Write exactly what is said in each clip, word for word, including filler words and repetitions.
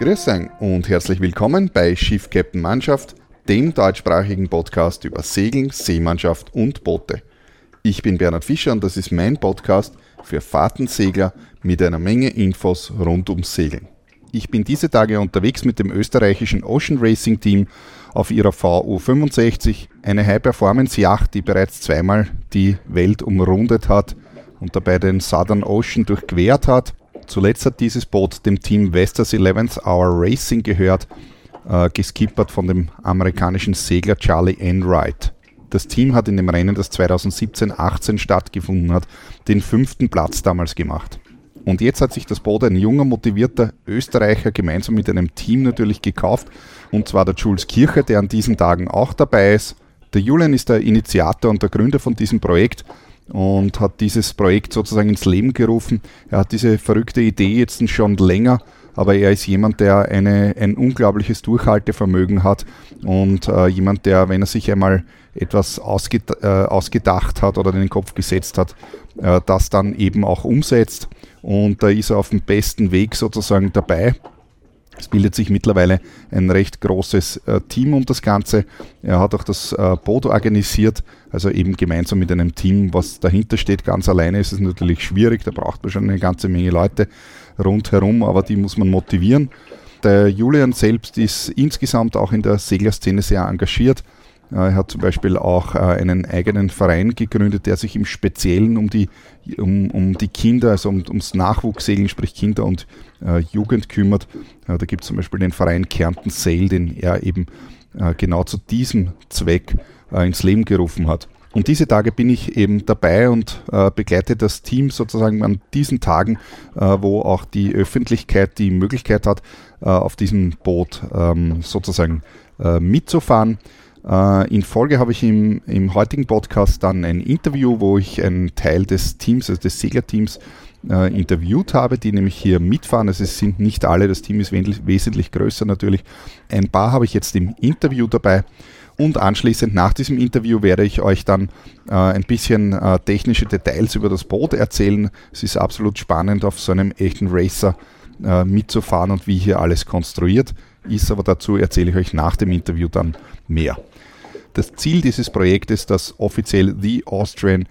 Grüß euch und herzlich willkommen bei Schiff Captain Mannschaft, dem deutschsprachigen Podcast über Segeln, Seemannschaft und Boote. Ich bin Bernhard Fischer und das ist mein Podcast für Fahrtensegler mit einer Menge Infos rund ums Segeln. Ich bin diese Tage unterwegs mit dem österreichischen Ocean Racing Team auf ihrer V U fünfundsechzig, eine High-Performance-Yacht, die bereits zweimal die Welt umrundet hat und dabei den Southern Ocean durchquert hat. Zuletzt hat dieses Boot dem Team Vestas eleventh Hour Racing gehört, äh, geskippert von dem amerikanischen Segler Charlie Enright. Das Team hat in dem Rennen, das zweitausendsiebzehn achtzehn stattgefunden hat, den fünften Platz damals gemacht. Und jetzt hat sich das Boot ein junger, motivierter Österreicher gemeinsam mit einem Team natürlich gekauft, und zwar der Jules Kircher, der an diesen Tagen auch dabei ist. Der Julian ist der Initiator und der Gründer von diesem Projekt und hat dieses Projekt sozusagen ins Leben gerufen. Er hat diese verrückte Idee jetzt schon länger, aber er ist jemand, der eine, ein unglaubliches Durchhaltevermögen hat und äh, jemand, der, wenn er sich einmal etwas ausged- äh, ausgedacht hat oder in den Kopf gesetzt hat, äh, das dann eben auch umsetzt. Und da ist er auf dem besten Weg sozusagen dabei. Es bildet sich mittlerweile ein recht großes äh, Team um das Ganze. Er hat auch das äh, Boot organisiert, also eben gemeinsam mit einem Team, was dahinter steht. Ganz alleine ist es natürlich schwierig, da braucht man schon eine ganze Menge Leute rundherum, aber die muss man motivieren. Der Julian selbst ist insgesamt auch in der Seglerszene sehr engagiert. Äh, er hat zum Beispiel auch äh, einen eigenen Verein gegründet, der sich im Speziellen um die, um, um die Kinder, also um, ums Nachwuchssegeln, sprich Kinder und äh, Jugend kümmert. Da gibt es zum Beispiel den Verein Kärnten Sail, den er eben äh, genau zu diesem Zweck äh, ins Leben gerufen hat. Und diese Tage bin ich eben dabei und äh, begleite das Team sozusagen an diesen Tagen, äh, wo auch die Öffentlichkeit die Möglichkeit hat, äh, auf diesem Boot ähm, sozusagen äh, mitzufahren. Äh, in Folge habe ich im, im heutigen Podcast dann ein Interview, wo ich einen Teil des Teams, also des Seglerteams, Äh, interviewt habe, die nämlich hier mitfahren. Also es sind nicht alle, das Team ist wesentlich, wesentlich größer natürlich. Ein paar habe ich jetzt im Interview dabei und anschließend nach diesem Interview werde ich euch dann äh, ein bisschen äh, technische Details über das Boot erzählen. Es ist absolut spannend, auf so einem echten Racer äh, mitzufahren und wie hier alles konstruiert ist, aber dazu erzähle ich euch nach dem Interview dann mehr. Das Ziel dieses Projektes, das offiziell The Austrian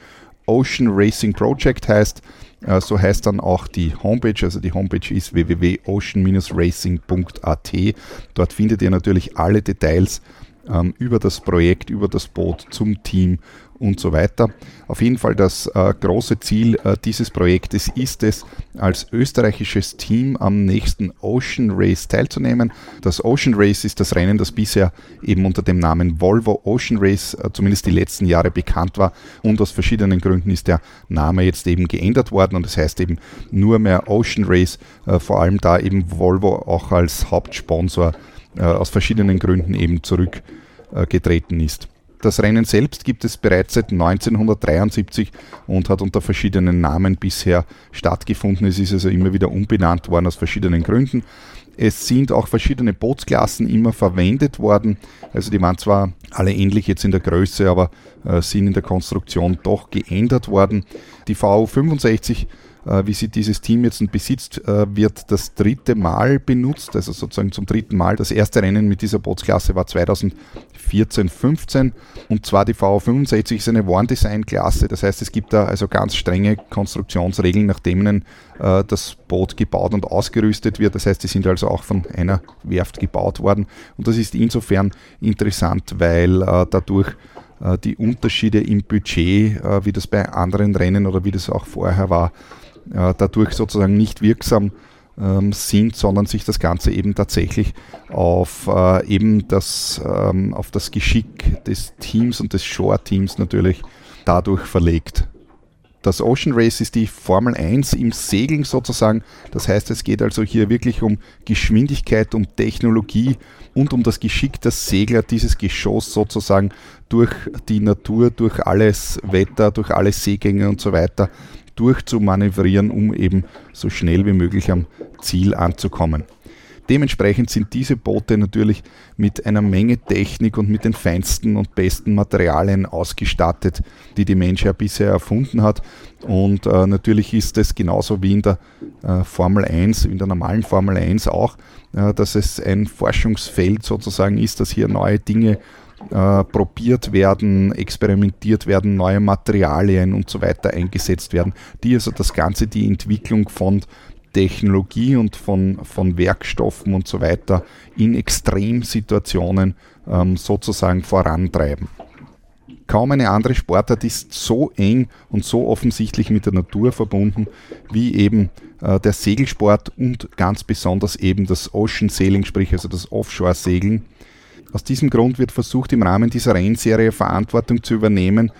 Ocean Racing Project heißt, so heißt dann auch die Homepage, also die Homepage ist w w w punkt ocean dash racing punkt a t. Dort findet ihr natürlich alle Details ähm, über das Projekt, über das Boot, zum Team und so weiter. Auf jeden Fall das äh, große Ziel äh, dieses Projektes ist es, als österreichisches Team am nächsten Ocean Race teilzunehmen. Das Ocean Race ist das Rennen, das bisher eben unter dem Namen Volvo Ocean Race äh, zumindest die letzten Jahre bekannt war, und aus verschiedenen Gründen ist der Name jetzt eben geändert worden und das heißt eben nur mehr Ocean Race, äh, vor allem da eben Volvo auch als Hauptsponsor äh, aus verschiedenen Gründen eben zurückgetreten äh, ist. Das Rennen selbst gibt es bereits seit neunzehnhundertdreiundsiebzig und hat unter verschiedenen Namen bisher stattgefunden. Es ist also immer wieder umbenannt worden aus verschiedenen Gründen. Es sind auch verschiedene Bootsklassen immer verwendet worden. Also die waren zwar alle ähnlich jetzt in der Größe, aber äh, sind in der Konstruktion doch geändert worden. Die V U fünfundsechzig, äh, wie sie dieses Team jetzt besitzt, äh, wird das dritte Mal benutzt, also sozusagen zum dritten Mal. Das erste Rennen mit dieser Bootsklasse war zweitausendvierzehn fünfzehn und zwar die V U fünfundsechzig ist eine Warn-Design-Klasse. Das heißt, es gibt da also ganz strenge Konstruktionsregeln, nach denen äh, das Boot gebaut und ausgerüstet wird. Das heißt, die sind also auch von einer Werft gebaut worden. Und das ist insofern interessant, weil äh, dadurch äh, die Unterschiede im Budget, äh, wie das bei anderen Rennen oder wie das auch vorher war, äh, dadurch sozusagen nicht wirksam ähm, sind, sondern sich das Ganze eben tatsächlich auf, äh, eben das, ähm, auf das Geschick des Teams und des Shore-Teams natürlich dadurch verlegt. Das Ocean Race ist die Formel eins im Segeln sozusagen. Das heißt, es geht also hier wirklich um Geschwindigkeit, um Technologie und um das Geschick der Segler, dieses Geschoss sozusagen durch die Natur, durch alles Wetter, durch alle Seegänge und so weiter durchzumanövrieren, um eben so schnell wie möglich am Ziel anzukommen. Dementsprechend sind diese Boote natürlich mit einer Menge Technik und mit den feinsten und besten Materialien ausgestattet, die die Menschheit bisher erfunden hat. Und äh, natürlich ist es genauso wie in der äh, Formel eins, in der normalen Formel eins auch, äh, dass es ein Forschungsfeld sozusagen ist, dass hier neue Dinge äh, probiert werden, experimentiert werden, neue Materialien und so weiter eingesetzt werden, die also das Ganze, die Entwicklung von Technologie und von, von Werkstoffen und so weiter in Extremsituationen ähm, sozusagen vorantreiben. Kaum eine andere Sportart ist so eng und so offensichtlich mit der Natur verbunden wie eben äh, der Segelsport und ganz besonders eben das Ocean Sailing, sprich also das Offshore-Segeln. Aus diesem Grund wird versucht, im Rahmen dieser Rennserie Verantwortung zu übernehmen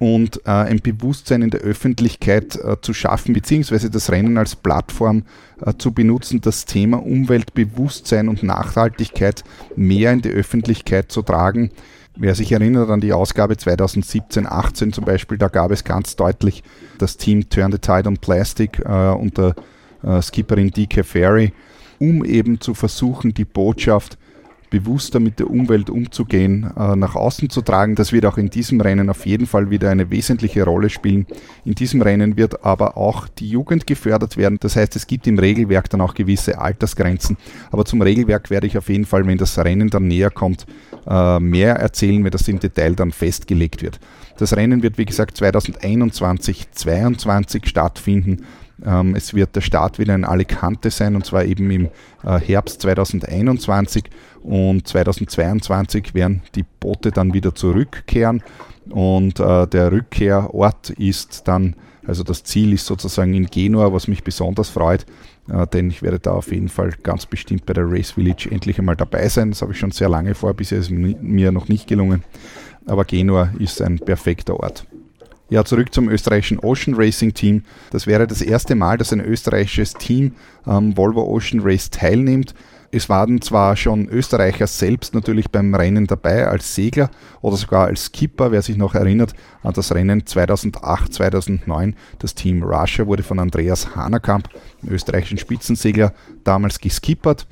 und äh, ein Bewusstsein in der Öffentlichkeit äh, zu schaffen, beziehungsweise das Rennen als Plattform äh, zu benutzen, das Thema Umweltbewusstsein und Nachhaltigkeit mehr in die Öffentlichkeit zu tragen. Wer sich erinnert an die Ausgabe zweitausendsiebzehn achtzehn zum Beispiel, da gab es ganz deutlich das Team Turn the Tide on Plastic äh, unter äh, Skipperin D K Ferry, um eben zu versuchen, die Botschaft bewusster mit der Umwelt umzugehen, äh, nach außen zu tragen. Das wird auch in diesem Rennen auf jeden Fall wieder eine wesentliche Rolle spielen. In diesem Rennen wird aber auch die Jugend gefördert werden. Das heißt, es gibt im Regelwerk dann auch gewisse Altersgrenzen. Aber zum Regelwerk werde ich auf jeden Fall, wenn das Rennen dann näher kommt, äh, mehr erzählen, wenn das im Detail dann festgelegt wird. Das Rennen wird, wie gesagt, zweitausendeinundzwanzig zweiundzwanzig stattfinden. Ähm, es wird der Start wieder in Alicante sein, und zwar eben im äh, Herbst zweitausendeinundzwanzig, und zweitausendzweiundzwanzig werden die Boote dann wieder zurückkehren, und äh, der Rückkehrort ist dann, also das Ziel ist sozusagen in Genua, was mich besonders freut, äh, denn ich werde da auf jeden Fall ganz bestimmt bei der Race Village endlich einmal dabei sein. Das habe ich schon sehr lange vor, bisher ist es mir noch nicht gelungen, aber Genua ist ein perfekter Ort. Ja, zurück zum österreichischen Ocean Racing Team. Das wäre das erste Mal, dass ein österreichisches Team am Volvo Ocean Race teilnimmt. Es waren zwar schon Österreicher selbst natürlich beim Rennen dabei als Segler oder sogar als Skipper, wer sich noch erinnert an das Rennen zweitausendacht zweitausendneun. Das Team Russia wurde von Andreas Hanakamp, dem österreichischen Spitzensegler, damals geskippert.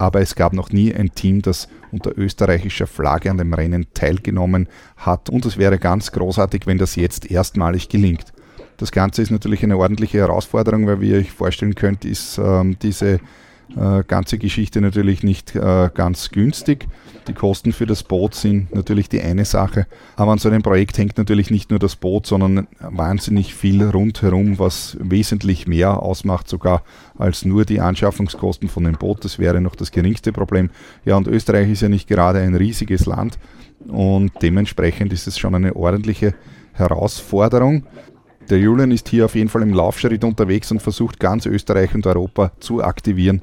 Aber es gab noch nie ein Team, das unter österreichischer Flagge an dem Rennen teilgenommen hat. Und es wäre ganz großartig, wenn das jetzt erstmalig gelingt. Das Ganze ist natürlich eine ordentliche Herausforderung, weil, wie ihr euch vorstellen könnt, ist ähm, diese äh, ganze Geschichte natürlich nicht äh, ganz günstig. Die Kosten für das Boot sind natürlich die eine Sache. Aber an so einem Projekt hängt natürlich nicht nur das Boot, sondern wahnsinnig viel rundherum, was wesentlich mehr ausmacht sogar als nur die Anschaffungskosten von dem Boot. Das wäre noch das geringste Problem. Ja, und Österreich ist ja nicht gerade ein riesiges Land, und dementsprechend ist es schon eine ordentliche Herausforderung. Der Julian ist hier auf jeden Fall im Laufschritt unterwegs und versucht, ganz Österreich und Europa zu aktivieren,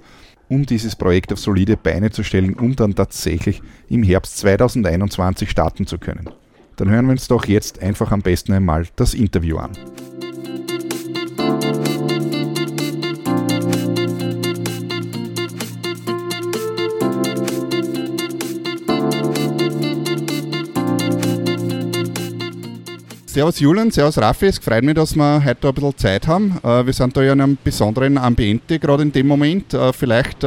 um dieses Projekt auf solide Beine zu stellen, um dann tatsächlich im Herbst zweitausendeinundzwanzig starten zu können. Dann hören wir uns doch jetzt einfach am besten einmal das Interview an. Servus Julian, servus Raffi, es freut mich, dass wir heute ein bisschen Zeit haben. Wir sind da ja in einem besonderen Ambiente gerade in dem Moment. Vielleicht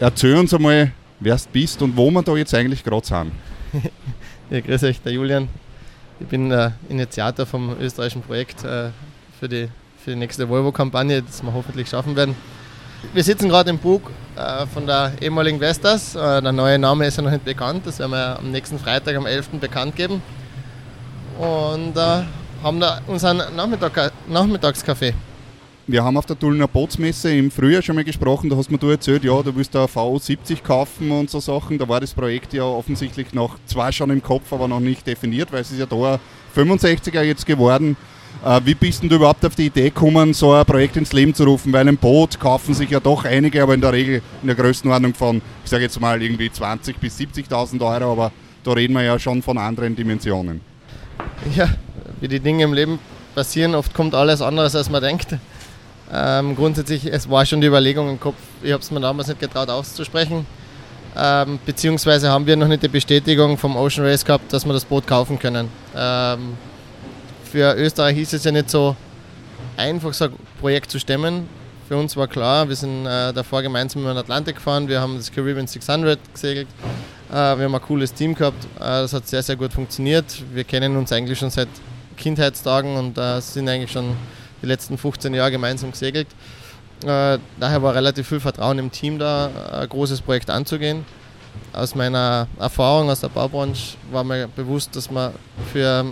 erzähl uns einmal, wer du bist und wo wir da jetzt eigentlich gerade sind. Ja, grüß euch, der Julian. Ich bin der Initiator vom österreichischen Projekt für die, für die nächste Volvo-Kampagne, das wir hoffentlich schaffen werden. Wir sitzen gerade im Bug von der ehemaligen Vestas. Der neue Name ist ja noch nicht bekannt, das werden wir am nächsten Freitag am elften bekannt geben. Und äh, haben da unseren Nachmittag, Nachmittagskaffee. Wir haben auf der Tullner Bootsmesse im Frühjahr schon mal gesprochen, da hast mir du erzählt, ja, du willst da V O siebzig kaufen und so Sachen. Da war das Projekt ja offensichtlich noch zwar schon im Kopf, aber noch nicht definiert, weil es ist ja da fünfundsechziger jetzt geworden. Äh, wie bist denn du überhaupt auf die Idee gekommen, so ein Projekt ins Leben zu rufen? Weil ein Boot kaufen sich ja doch einige, aber in der Regel in der Größenordnung von, ich sage jetzt mal, irgendwie zwanzigtausend bis siebzigtausend Euro, aber da reden wir ja schon von anderen Dimensionen. Ja, wie die Dinge im Leben passieren, oft kommt alles anderes, als man denkt. Ähm, grundsätzlich, es war schon die Überlegung im Kopf, ich habe es mir damals nicht getraut auszusprechen, ähm, beziehungsweise haben wir noch nicht die Bestätigung vom Ocean Race gehabt, dass wir das Boot kaufen können. Ähm, für Österreich ist es ja nicht so einfach, so ein Projekt zu stemmen. Für uns war klar, wir sind äh, davor gemeinsam über den Atlantik gefahren, wir haben das Caribbean sechshundert gesegelt, äh, wir haben ein cooles Team gehabt, äh, das hat sehr, sehr gut funktioniert. Wir kennen uns eigentlich schon seit Kindheitstagen und äh, sind eigentlich schon die letzten fünfzehn Jahre gemeinsam gesegelt. Äh, daher war relativ viel Vertrauen im Team da, ein großes Projekt anzugehen. Aus meiner Erfahrung aus der Baubranche war mir bewusst, dass man für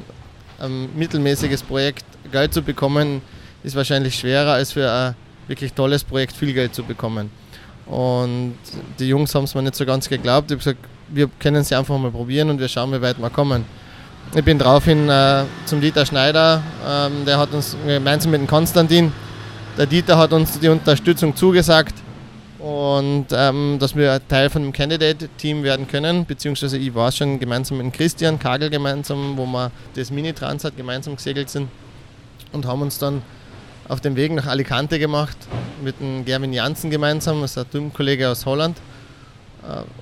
ein mittelmäßiges Projekt Geld zu bekommen, ist wahrscheinlich schwerer als für ein wirklich tolles Projekt viel Geld zu bekommen. Und die Jungs haben es mir nicht so ganz geglaubt. Ich habe gesagt, wir können es einfach mal probieren und wir schauen, wie weit wir kommen. Ich bin daraufhin äh, zum Dieter Schneider, ähm, der hat uns gemeinsam mit dem Konstantin, der Dieter hat uns die Unterstützung zugesagt und ähm, dass wir Teil von dem Candidate-Team werden können, beziehungsweise ich war schon gemeinsam mit dem Christian Kagel gemeinsam, wo wir das Mini-Transat gemeinsam gesegelt sind und haben uns dann auf dem Weg nach Alicante gemacht mit dem Gervin Jansen gemeinsam, das ist ein Teamkollege aus Holland,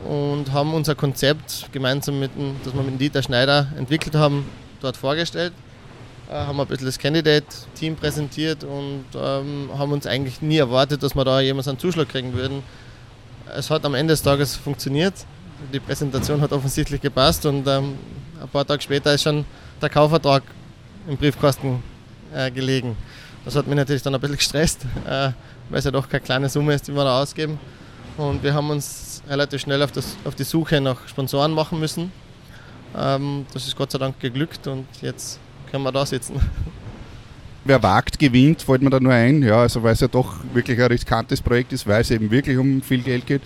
und haben unser Konzept gemeinsam mit dem, das wir mit dem Dieter Schneider entwickelt haben, dort vorgestellt, haben ein bisschen das Candidate-Team präsentiert und ähm, haben uns eigentlich nie erwartet, dass wir da jemals einen Zuschlag kriegen würden. Es hat am Ende des Tages funktioniert, die Präsentation hat offensichtlich gepasst und ähm, ein paar Tage später ist schon der Kaufvertrag im Briefkasten äh, gelegen. Das hat mich natürlich dann ein bisschen gestresst, äh, weil es ja doch keine kleine Summe ist, die wir da ausgeben. Und wir haben uns relativ schnell auf, das, auf die Suche nach Sponsoren machen müssen. Ähm, das ist Gott sei Dank geglückt und jetzt können wir da sitzen. Wer wagt, gewinnt, fällt mir da nur ein. Ja, also weil es ja doch wirklich ein riskantes Projekt ist, weil es eben wirklich um viel Geld geht.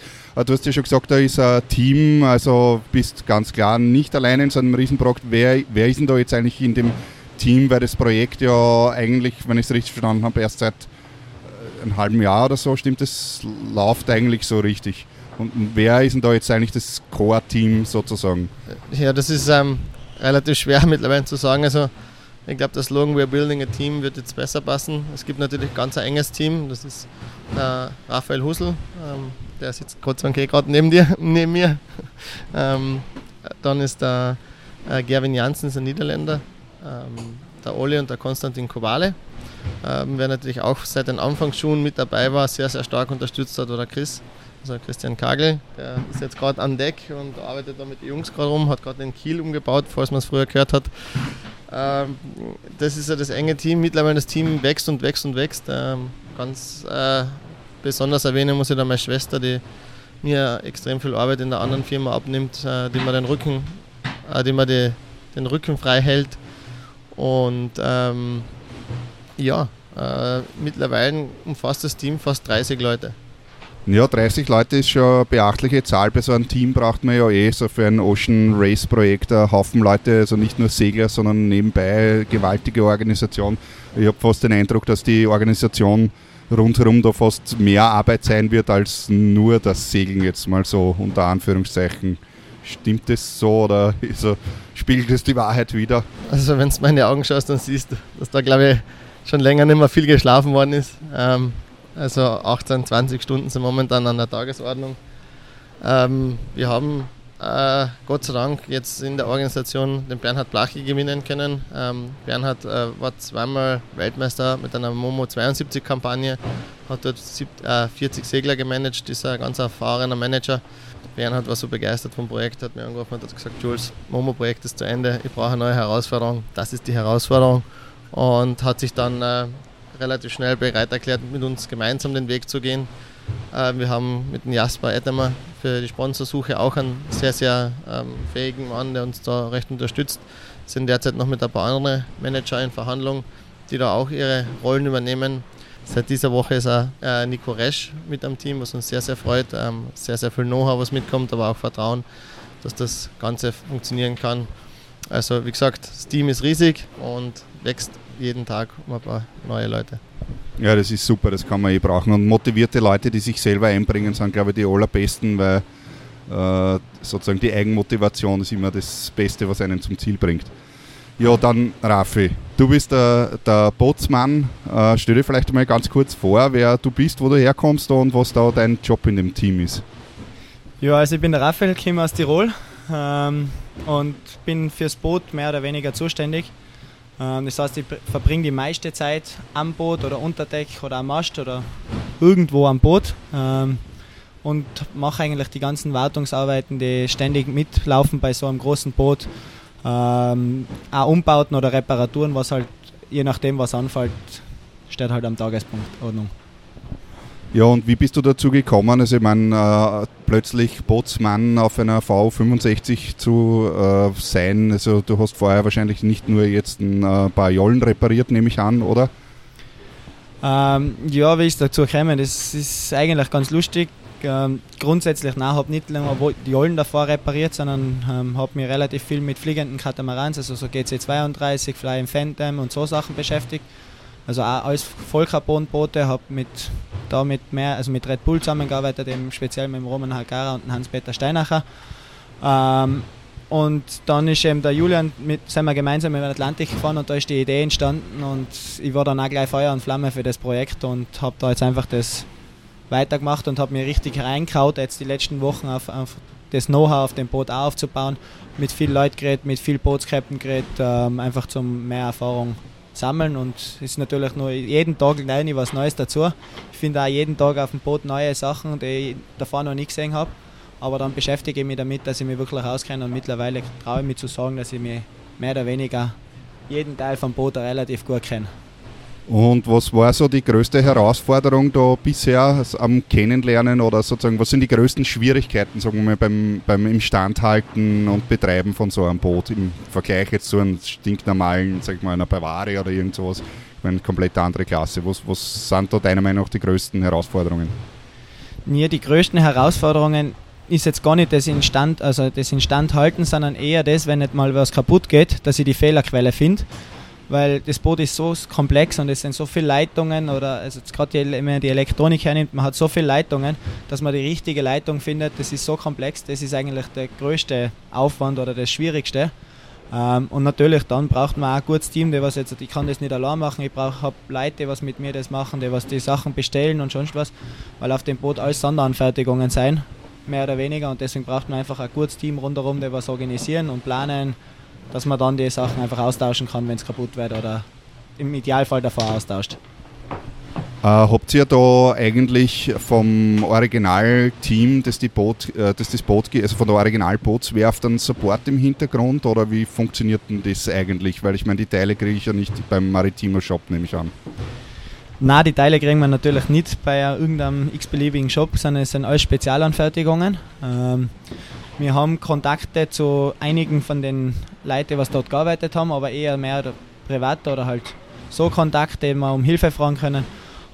Du hast ja schon gesagt, da ist ein Team, also bist ganz klar nicht alleine in so einem Riesenprojekt. Wer, wer ist denn da jetzt eigentlich in dem Team? Weil das Projekt ja eigentlich, wenn ich es richtig verstanden habe, erst seit einem halben Jahr oder so, stimmt, das läuft eigentlich so richtig. Und wer ist denn da jetzt eigentlich das Core-Team sozusagen? Ja, das ist ähm, relativ schwer mittlerweile zu sagen. Also ich glaube, das Slogan "We're building a team" wird jetzt besser passen. Es gibt natürlich ganz ein enges Team. Das ist der Raphael Hussl. Ähm, der sitzt kurz und gerade neben dir, neben mir. Ähm, dann ist der äh, Gervin Jansen, ist ein Niederländer. Ähm, der Oli und der Konstantin Kowale. Ähm, wer natürlich auch seit den Anfangsschuhen mit dabei war, sehr, sehr stark unterstützt hat, oder Chris, also Christian Kagel. Der ist jetzt gerade an Deck und arbeitet da mit den Jungs gerade rum, hat gerade den Kiel umgebaut, falls man es früher gehört hat. Das ist ja das enge Team. Mittlerweile das Team wächst und wächst und wächst. Ganz äh, besonders erwähnen muss ich da meine Schwester, die mir extrem viel Arbeit in der anderen Firma abnimmt, die mir den Rücken, äh, die mir die, den Rücken frei hält. Und ähm, ja, äh, mittlerweile umfasst das Team fast dreißig Leute. Ja, dreißig Leute ist schon eine beachtliche Zahl. Bei so einem Team braucht man ja eh so für ein Ocean Race Projekt einen Haufen Leute, also nicht nur Segler, sondern nebenbei gewaltige Organisation. Ich habe fast den Eindruck, dass die Organisation rundherum da fast mehr Arbeit sein wird als nur das Segeln jetzt mal so unter Anführungszeichen. Stimmt das so oder also spiegelt das die Wahrheit wider? Also wenn du mal in die Augen schaust, dann siehst du, dass da glaube ich schon länger nicht mehr viel geschlafen worden ist. Ähm Also achtzehn, zwanzig Stunden sind momentan an der Tagesordnung. Ähm, wir haben äh, Gott sei Dank jetzt in der Organisation den Bernhard Plachy gewinnen können. Ähm, Bernhard äh, war zweimal Weltmeister mit einer Momo zweiundsiebzig Kampagne, hat dort sieb, äh, vierzig Segler gemanagt, ist ein ganz erfahrener Manager. Bernhard war so begeistert vom Projekt, hat mir angerufen und hat gesagt, Jules, Momo-Projekt ist zu Ende, ich brauche eine neue Herausforderung, das ist die Herausforderung. Und hat sich dann äh, relativ schnell bereit erklärt, mit uns gemeinsam den Weg zu gehen. Wir haben mit dem Jasper Ettemer für die Sponsorsuche auch einen sehr, sehr fähigen Mann, der uns da recht unterstützt. Wir sind derzeit noch mit ein paar anderen Manager in Verhandlung, die da auch ihre Rollen übernehmen. Seit dieser Woche ist auch Nico Resch mit am Team, was uns sehr, sehr freut. Sehr, sehr viel Know-how, was mitkommt, aber auch Vertrauen, dass das Ganze funktionieren kann. Also wie gesagt, das Team ist riesig und wächst jeden Tag um ein paar neue Leute. Ja, das ist super, das kann man eh brauchen. Und motivierte Leute, die sich selber einbringen, sind, glaube ich, die allerbesten, weil äh, sozusagen die Eigenmotivation ist immer das Beste, was einen zum Ziel bringt. Ja, dann Raffi, du bist der, der Bootsmann. Äh, stell dir vielleicht mal ganz kurz vor, wer du bist, wo du herkommst und was da dein Job in dem Team ist. Ja, also ich bin der Raffi, ich komme aus Tirol ähm, und bin fürs Boot mehr oder weniger zuständig. Das heißt, ich verbringe die meiste Zeit am Boot oder unter Deck oder am Mast oder irgendwo am Boot ähm, und mache eigentlich die ganzen Wartungsarbeiten, die ständig mitlaufen bei so einem großen Boot. Ähm, auch Umbauten oder Reparaturen, was halt, je nachdem was anfällt, steht halt am Tagespunkt Ordnung. Ja, und wie bist du dazu gekommen? Also ich meine, äh, plötzlich Bootsmann auf einer V fünfundsechzig zu äh, sein, also du hast vorher wahrscheinlich nicht nur jetzt ein äh, paar Jollen repariert, nehme ich an, oder? Ähm, ja, wie ich dazu gekommen, das ist eigentlich ganz lustig. Ähm, grundsätzlich, nein, habe nicht länger die Jollen davor repariert, sondern ähm, habe mich relativ viel mit fliegenden Katamarans, also so G C zweiunddreißig, Flying Phantom und so Sachen beschäftigt. Also auch als Vollcarbon-Boote, habe mit, da mit, mehr, also mit Red Bull zusammengearbeitet, eben speziell mit dem Roman Hagara und Hans-Peter Steinacher. Ähm, und dann ist eben der Julian, mit, sind wir gemeinsam über den Atlantik gefahren und da ist die Idee entstanden und ich war dann auch gleich Feuer und Flamme für das Projekt und habe da jetzt einfach das weitergemacht und habe mich richtig reingehaut, jetzt die letzten Wochen auf, auf das Know-how auf dem Boot auch aufzubauen, mit vielen Leuten geredet, mit vielen Bootskapten geredet, ähm, einfach zum mehr Erfahrung sammeln und es ist natürlich nur jeden Tag nein, was Neues dazu. Ich finde auch jeden Tag auf dem Boot neue Sachen, die ich davor noch nie gesehen habe. Aber dann beschäftige ich mich damit, dass ich mich wirklich auskenne und mittlerweile traue ich mich zu sagen, dass ich mich mehr oder weniger jeden Teil vom Boot relativ gut kenne. Und was war so die größte Herausforderung da bisher am Kennenlernen oder sozusagen, was sind die größten Schwierigkeiten, sagen wir mal, beim, beim Instandhalten und Betreiben von so einem Boot im Vergleich jetzt zu einem stinknormalen, sagen wir mal, einer Bavaria oder irgend sowas, ich meine, eine komplett andere Klasse. Was, was sind da deiner Meinung nach die größten Herausforderungen? Ja, die größten Herausforderungen ist jetzt gar nicht das Instand, also das Instandhalten, sondern eher das, wenn nicht mal was kaputt geht, dass ich die Fehlerquelle finde. Weil das Boot ist so komplex und es sind so viele Leitungen, oder also gerade wenn man die Elektronik hernimmt, man hat so viele Leitungen, dass man die richtige Leitung findet, das ist so komplex, das ist eigentlich der größte Aufwand oder das Schwierigste. Und natürlich dann braucht man auch ein gutes Team, die was jetzt, ich kann das nicht allein machen, ich habe Leute, die was mit mir das machen, die was die Sachen bestellen und sonst was, weil auf dem Boot alles Sonderanfertigungen sein, mehr oder weniger, und deswegen braucht man einfach ein gutes Team rundherum, die was organisieren und planen, dass man dann die Sachen einfach austauschen kann, wenn es kaputt wird oder im Idealfall davor austauscht. Äh, habt ihr da eigentlich vom Originalteam, das, die Boot, äh, das das Boot, also von der Originalbootswerft, einen Support im Hintergrund oder wie funktioniert denn das eigentlich? Weil ich meine, die Teile kriege ich ja nicht beim Maritimo Shop, nehme ich an. Nein, die Teile kriegen wir natürlich nicht bei irgendeinem x-beliebigen Shop, sondern es sind alles Spezialanfertigungen. Ähm, Wir haben Kontakte zu einigen von den Leuten, die dort gearbeitet haben, aber eher mehr privat oder halt so Kontakte, die wir um Hilfe fragen können.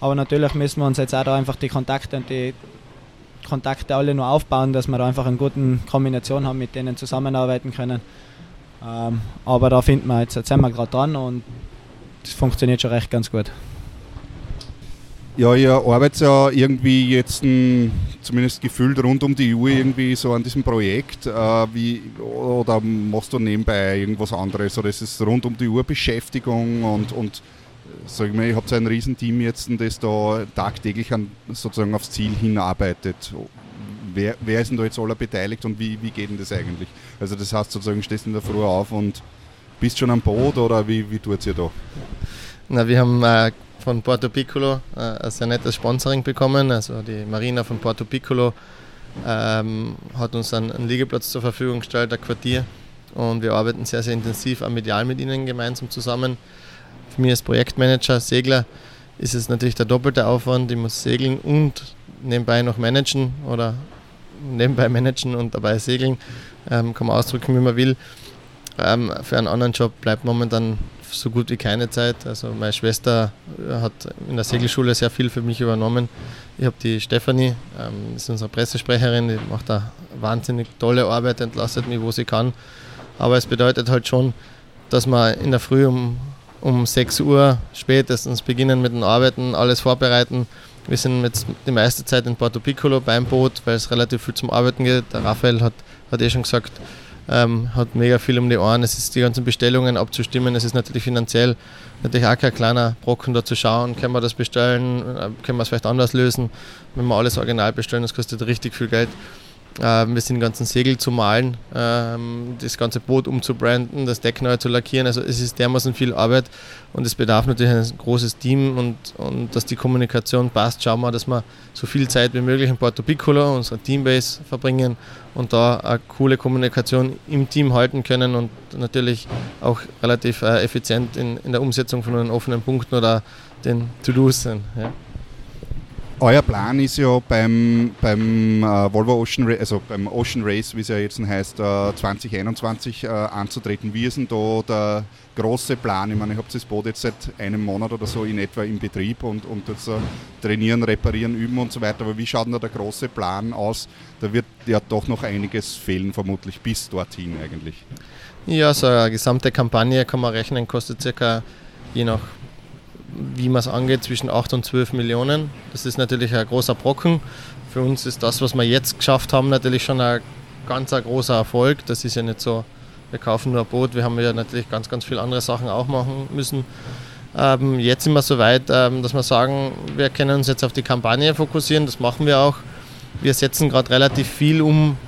Aber natürlich müssen wir uns jetzt auch da einfach die Kontakte und die Kontakte alle nur aufbauen, dass wir da einfach eine gute Kombination haben, mit denen zusammenarbeiten können. Aber da finden wir jetzt, jetzt sind wir gerade dran und das funktioniert schon recht ganz gut. Ja, ihr arbeitet ja irgendwie jetzt ein, zumindest gefühlt rund um die Uhr irgendwie so an diesem Projekt. Äh, wie, oder machst du nebenbei irgendwas anderes? Oder ist es rund um die Uhr Beschäftigung? Und, und sag ich mal, ihr habt ja ein Riesenteam jetzt, das da tagtäglich an, sozusagen aufs Ziel hinarbeitet. Wer, wer ist denn da jetzt alle beteiligt und wie, wie geht denn das eigentlich? Also das heißt sozusagen, stehst du in der Früh auf und bist schon am Boot oder wie, wie tut es ihr da? Na, wir haben... Äh von Porto Piccolo äh, ein sehr nettes Sponsoring bekommen. Also die Marina von Porto Piccolo ähm, hat uns einen, einen Liegeplatz zur Verfügung gestellt, ein Quartier. Und wir arbeiten sehr, sehr intensiv am Medial mit ihnen gemeinsam zusammen. Für mich als Projektmanager, Segler, ist es natürlich der doppelte Aufwand. Ich muss segeln und nebenbei noch managen oder nebenbei managen und dabei segeln. Ähm, kann man ausdrücken, wie man will. Ähm, für einen anderen Job bleibt momentan so gut wie keine Zeit. Also meine Schwester hat in der Segelschule sehr viel für mich übernommen. Ich habe die Stefanie, ähm, ist unsere Pressesprecherin, die macht da wahnsinnig tolle Arbeit, entlastet mich, wo sie kann. Aber es bedeutet halt schon, dass man in der Früh um, um sechs Uhr spätestens beginnen mit dem Arbeiten, alles vorbereiten. Wir sind jetzt die meiste Zeit in Porto Piccolo beim Boot, weil es relativ viel zum Arbeiten geht. Der Raphael hat, hat eh schon gesagt, Ähm, hat mega viel um die Ohren, es ist die ganzen Bestellungen abzustimmen, es ist natürlich finanziell natürlich auch kein kleiner Brocken da zu schauen, können wir das bestellen, können wir es vielleicht anders lösen, wenn wir alles original bestellen, das kostet richtig viel Geld äh, ein bisschen den ganzen Segel zu malen, ähm, das ganze Boot umzubranden, das Deck neu zu lackieren. Also es ist dermaßen viel Arbeit und es bedarf natürlich ein großes Team und, und dass die Kommunikation passt. Schauen wir, dass wir so viel Zeit wie möglich in Porto Piccolo, unserer Teambase, verbringen und da eine coole Kommunikation im Team halten können und natürlich auch relativ äh, effizient in, in der Umsetzung von den offenen Punkten oder den To-Dos sind. Ja. Euer Plan ist ja beim, beim, äh, Volvo Ocean, Ra- also beim Ocean Race, wie es ja jetzt heißt, äh, zwanzig einundzwanzig äh, anzutreten. Wie ist denn da der große Plan? Ich meine, ich habe das Boot jetzt seit einem Monat oder so in etwa im Betrieb und, und jetzt äh, trainieren, reparieren, üben und so weiter. Aber wie schaut denn da der große Plan aus? Da wird ja doch noch einiges fehlen, vermutlich bis dorthin eigentlich. Ja, so eine gesamte Kampagne kann man rechnen, kostet circa je nach wie man es angeht, zwischen acht und zwölf Millionen. Das ist natürlich ein großer Brocken. Für uns ist das, was wir jetzt geschafft haben, natürlich schon ein ganz ein großer Erfolg. Das ist ja nicht so, wir kaufen nur ein Boot, wir haben ja natürlich ganz, ganz viele andere Sachen auch machen müssen. Ähm, jetzt sind wir so weit, ähm, dass wir sagen, wir können uns jetzt auf die Kampagne fokussieren, das machen wir auch. Wir setzen gerade relativ viel um,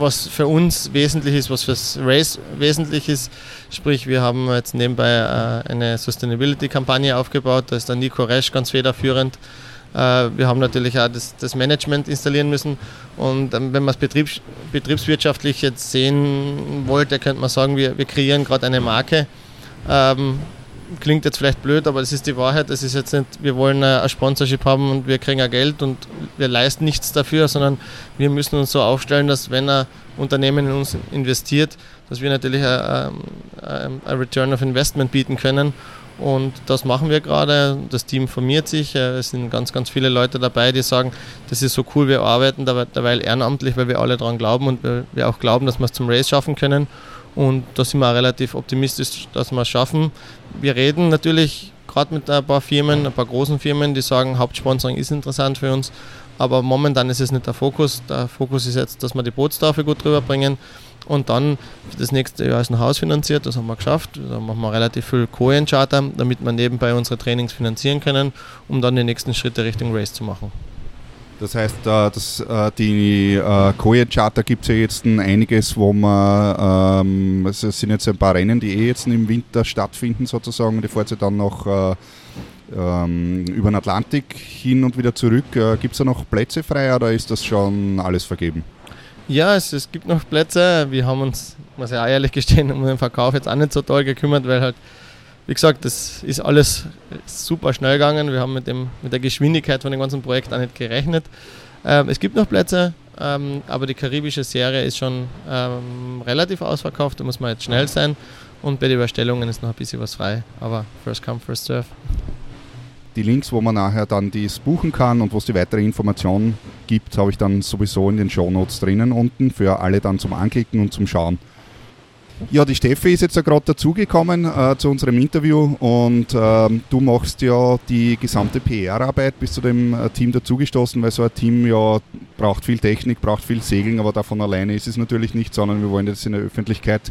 was für uns wesentlich ist, was fürs Race wesentlich ist. Sprich, wir haben jetzt nebenbei äh, eine Sustainability-Kampagne aufgebaut, da ist der Nico Resch ganz federführend. Äh, wir haben natürlich auch das, das Management installieren müssen und ähm, wenn man es betriebs- betriebswirtschaftlich jetzt sehen wollte, könnte man sagen, wir, wir kreieren gerade eine Marke. Ähm, klingt jetzt vielleicht blöd, aber das ist die Wahrheit. Es ist jetzt nicht, wir wollen ein Sponsorship haben und wir kriegen ein Geld und wir leisten nichts dafür, sondern wir müssen uns so aufstellen, dass wenn ein Unternehmen in uns investiert, dass wir natürlich ein Return of Investment bieten können und das machen wir gerade. Das Team formiert sich, es sind ganz, ganz viele Leute dabei, die sagen, das ist so cool, wir arbeiten derweil ehrenamtlich, weil wir alle daran glauben und wir auch glauben, dass wir es zum Race schaffen können. Und da sind wir auch relativ optimistisch, dass wir es schaffen. Wir reden natürlich gerade mit ein paar Firmen, ein paar großen Firmen, die sagen, Hauptsponsoring ist interessant für uns. Aber momentan ist es nicht der Fokus. Der Fokus ist jetzt, dass wir die Bootstafel gut rüberbringen. Und dann für das nächste Jahr ist ein Haus finanziert, das haben wir geschafft. Da machen wir relativ viel Co-Charter, damit wir nebenbei unsere Trainings finanzieren können, um dann die nächsten Schritte Richtung Race zu machen. Das heißt, das, die Koya-Charter gibt es ja jetzt einiges, wo man, ähm, es sind jetzt ein paar Rennen, die eh jetzt im Winter stattfinden sozusagen, die fährt sie dann noch ähm, über den Atlantik hin und wieder zurück. Gibt es da noch Plätze frei oder ist das schon alles vergeben? Ja, es, es gibt noch Plätze. Wir haben uns, muss ich auch ehrlich gestehen, um den Verkauf jetzt auch nicht so toll gekümmert, weil halt, wie gesagt, das ist alles super schnell gegangen. Wir haben mit, dem, mit der Geschwindigkeit von dem ganzen Projekt auch nicht gerechnet. Ähm, es gibt noch Plätze, ähm, aber die karibische Serie ist schon ähm, relativ ausverkauft. Da muss man jetzt schnell sein. Und bei den Überstellungen ist noch ein bisschen was frei. Aber first come, first serve. Die Links, wo man nachher dann dies buchen kann und wo es die weitere Information gibt, habe ich dann sowieso in den Shownotes drinnen unten für alle dann zum Anklicken und zum Schauen. Ja, die Steffi ist jetzt ja gerade dazugekommen äh, zu unserem Interview und ähm, du machst ja die gesamte P R-Arbeit, bist zu dem äh, Team dazugestoßen, weil so ein Team ja braucht viel Technik, braucht viel Segeln, aber davon alleine ist es natürlich nicht, sondern wir wollen das in der Öffentlichkeit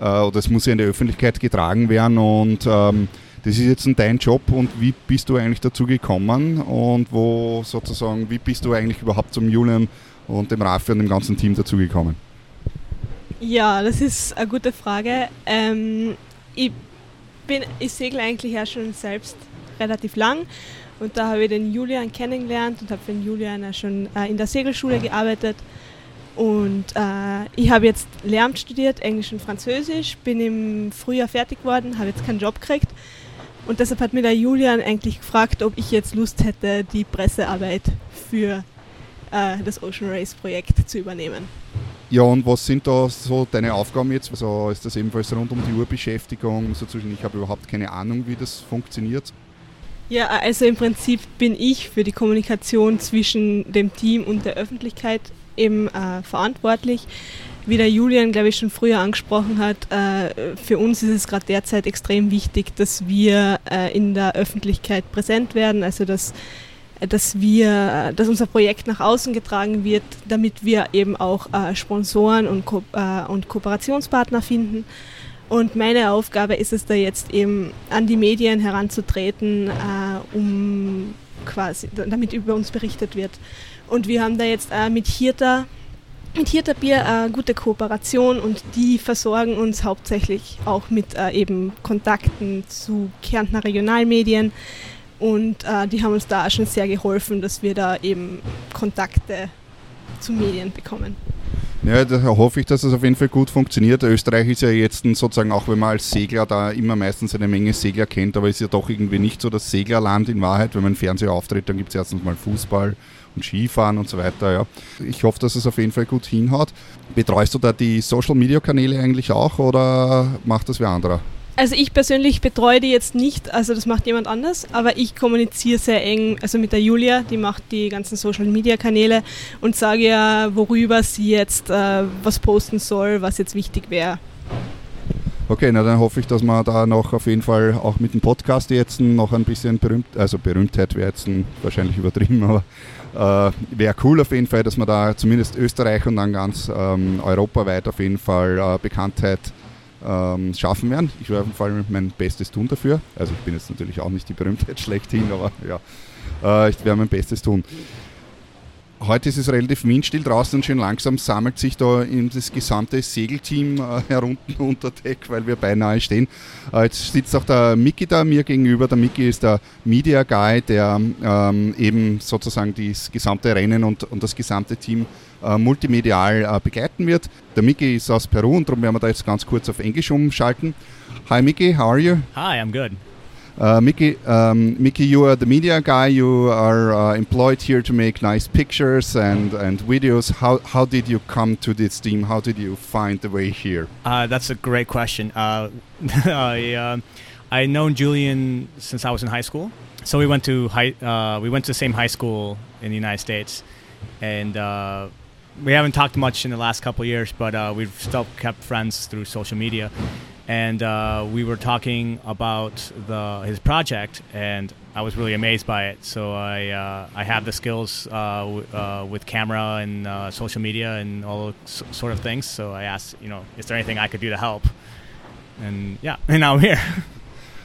äh, oder es muss ja in der Öffentlichkeit getragen werden und ähm, das ist jetzt dein Job und wie bist du eigentlich dazugekommen und wo sozusagen, wie bist du eigentlich überhaupt zum Julian und dem Raffi und dem ganzen Team dazugekommen? Ja, das ist eine gute Frage. Ähm, ich, bin, ich segle eigentlich auch schon selbst relativ lang und da habe ich den Julian kennengelernt und habe für den Julian auch schon äh, in der Segelschule gearbeitet. Und äh, ich habe jetzt Lehramt studiert, Englisch und Französisch, bin im Frühjahr fertig geworden, habe jetzt keinen Job gekriegt und deshalb hat mir der Julian eigentlich gefragt, ob ich jetzt Lust hätte, die Pressearbeit für äh, das Ocean Race Projekt zu übernehmen. Ja, und was sind da so deine Aufgaben jetzt? Also ist das ebenfalls rund um die Uhr Beschäftigung? So zwischen, ich habe überhaupt keine Ahnung, wie das funktioniert. Ja, also im Prinzip bin ich für die Kommunikation zwischen dem Team und der Öffentlichkeit eben äh, verantwortlich. Wie der Julian, glaube ich, schon früher angesprochen hat, äh, für uns ist es gerade derzeit extrem wichtig, dass wir äh, in der Öffentlichkeit präsent werden, also dass dass wir, dass unser Projekt nach außen getragen wird, damit wir eben auch äh, Sponsoren und, Ko- äh, und Kooperationspartner finden. Und meine Aufgabe ist es da jetzt eben an die Medien heranzutreten, äh, um quasi, damit über uns berichtet wird. Und wir haben da jetzt äh, mit Hirta Mit Hirterbier eine gute Kooperation und die versorgen uns hauptsächlich auch mit äh, eben Kontakten zu Kärntner Regionalmedien und äh, die haben uns da auch schon sehr geholfen, dass wir da eben Kontakte zu Medien bekommen. Ja, da hoffe ich, dass es auf jeden Fall gut funktioniert. Österreich ist ja jetzt sozusagen, auch wenn man als Segler da immer meistens eine Menge Segler kennt, aber ist ja doch irgendwie nicht so das Seglerland in Wahrheit. Wenn man im Fernseher auftritt, dann gibt es erstens mal Fußball und Skifahren und so weiter. Ja. Ich hoffe, dass es auf jeden Fall gut hinhaut. Betreust du da die Social-Media-Kanäle eigentlich auch oder macht das wer anderer? Also ich persönlich betreue die jetzt nicht, also das macht jemand anders, aber ich kommuniziere sehr eng, also mit der Julia, die macht die ganzen Social-Media-Kanäle und sage ja, worüber sie jetzt äh, was posten soll, was jetzt wichtig wäre. Okay, na dann hoffe ich, dass wir da noch auf jeden Fall auch mit dem Podcast jetzt noch ein bisschen berühmt, also Berühmtheit wäre jetzt wahrscheinlich übertrieben, aber Äh, wäre cool auf jeden Fall, dass man da zumindest Österreich und dann ganz ähm, europaweit auf jeden Fall äh, Bekanntheit ähm, schaffen werden. Ich werde auf jeden Fall mein Bestes tun dafür. Also ich bin jetzt natürlich auch nicht die Berühmtheit schlechthin, aber ja, äh, ich werde mein Bestes tun. Heute ist es relativ windstill draußen und schön langsam sammelt sich da das gesamte Segelteam äh, herunten unter Deck, weil wir beinahe stehen. Äh, jetzt sitzt auch der Mickey da mir gegenüber. Der Mickey ist der Media Guy, der ähm, eben sozusagen das gesamte Rennen und, und das gesamte Team äh, multimedial äh, begleiten wird. Der Mickey ist aus Peru und darum werden wir da jetzt ganz kurz auf Englisch umschalten. Hi Mickey, how are you? Hi, I'm good. Uh, Mickey, um, Mickey, you are the media guy. You are uh, employed here to make nice pictures and, and videos. How how did you come to this team? How did you find the way here? Uh, that's a great question. Uh, I uh, I known Julian since I was in high school. So we went to high, uh, we went to the same high school in the United States, and uh, we haven't talked much in the last couple of years, but uh, we've still kept friends through social media. And uh, we were talking about the, his project, and I was really amazed by it. So I uh, I have the skills uh, w- uh, with camera and uh, social media and all s- sort of things. So I asked, you know, is there anything I could do to help? And yeah, and now I'm here.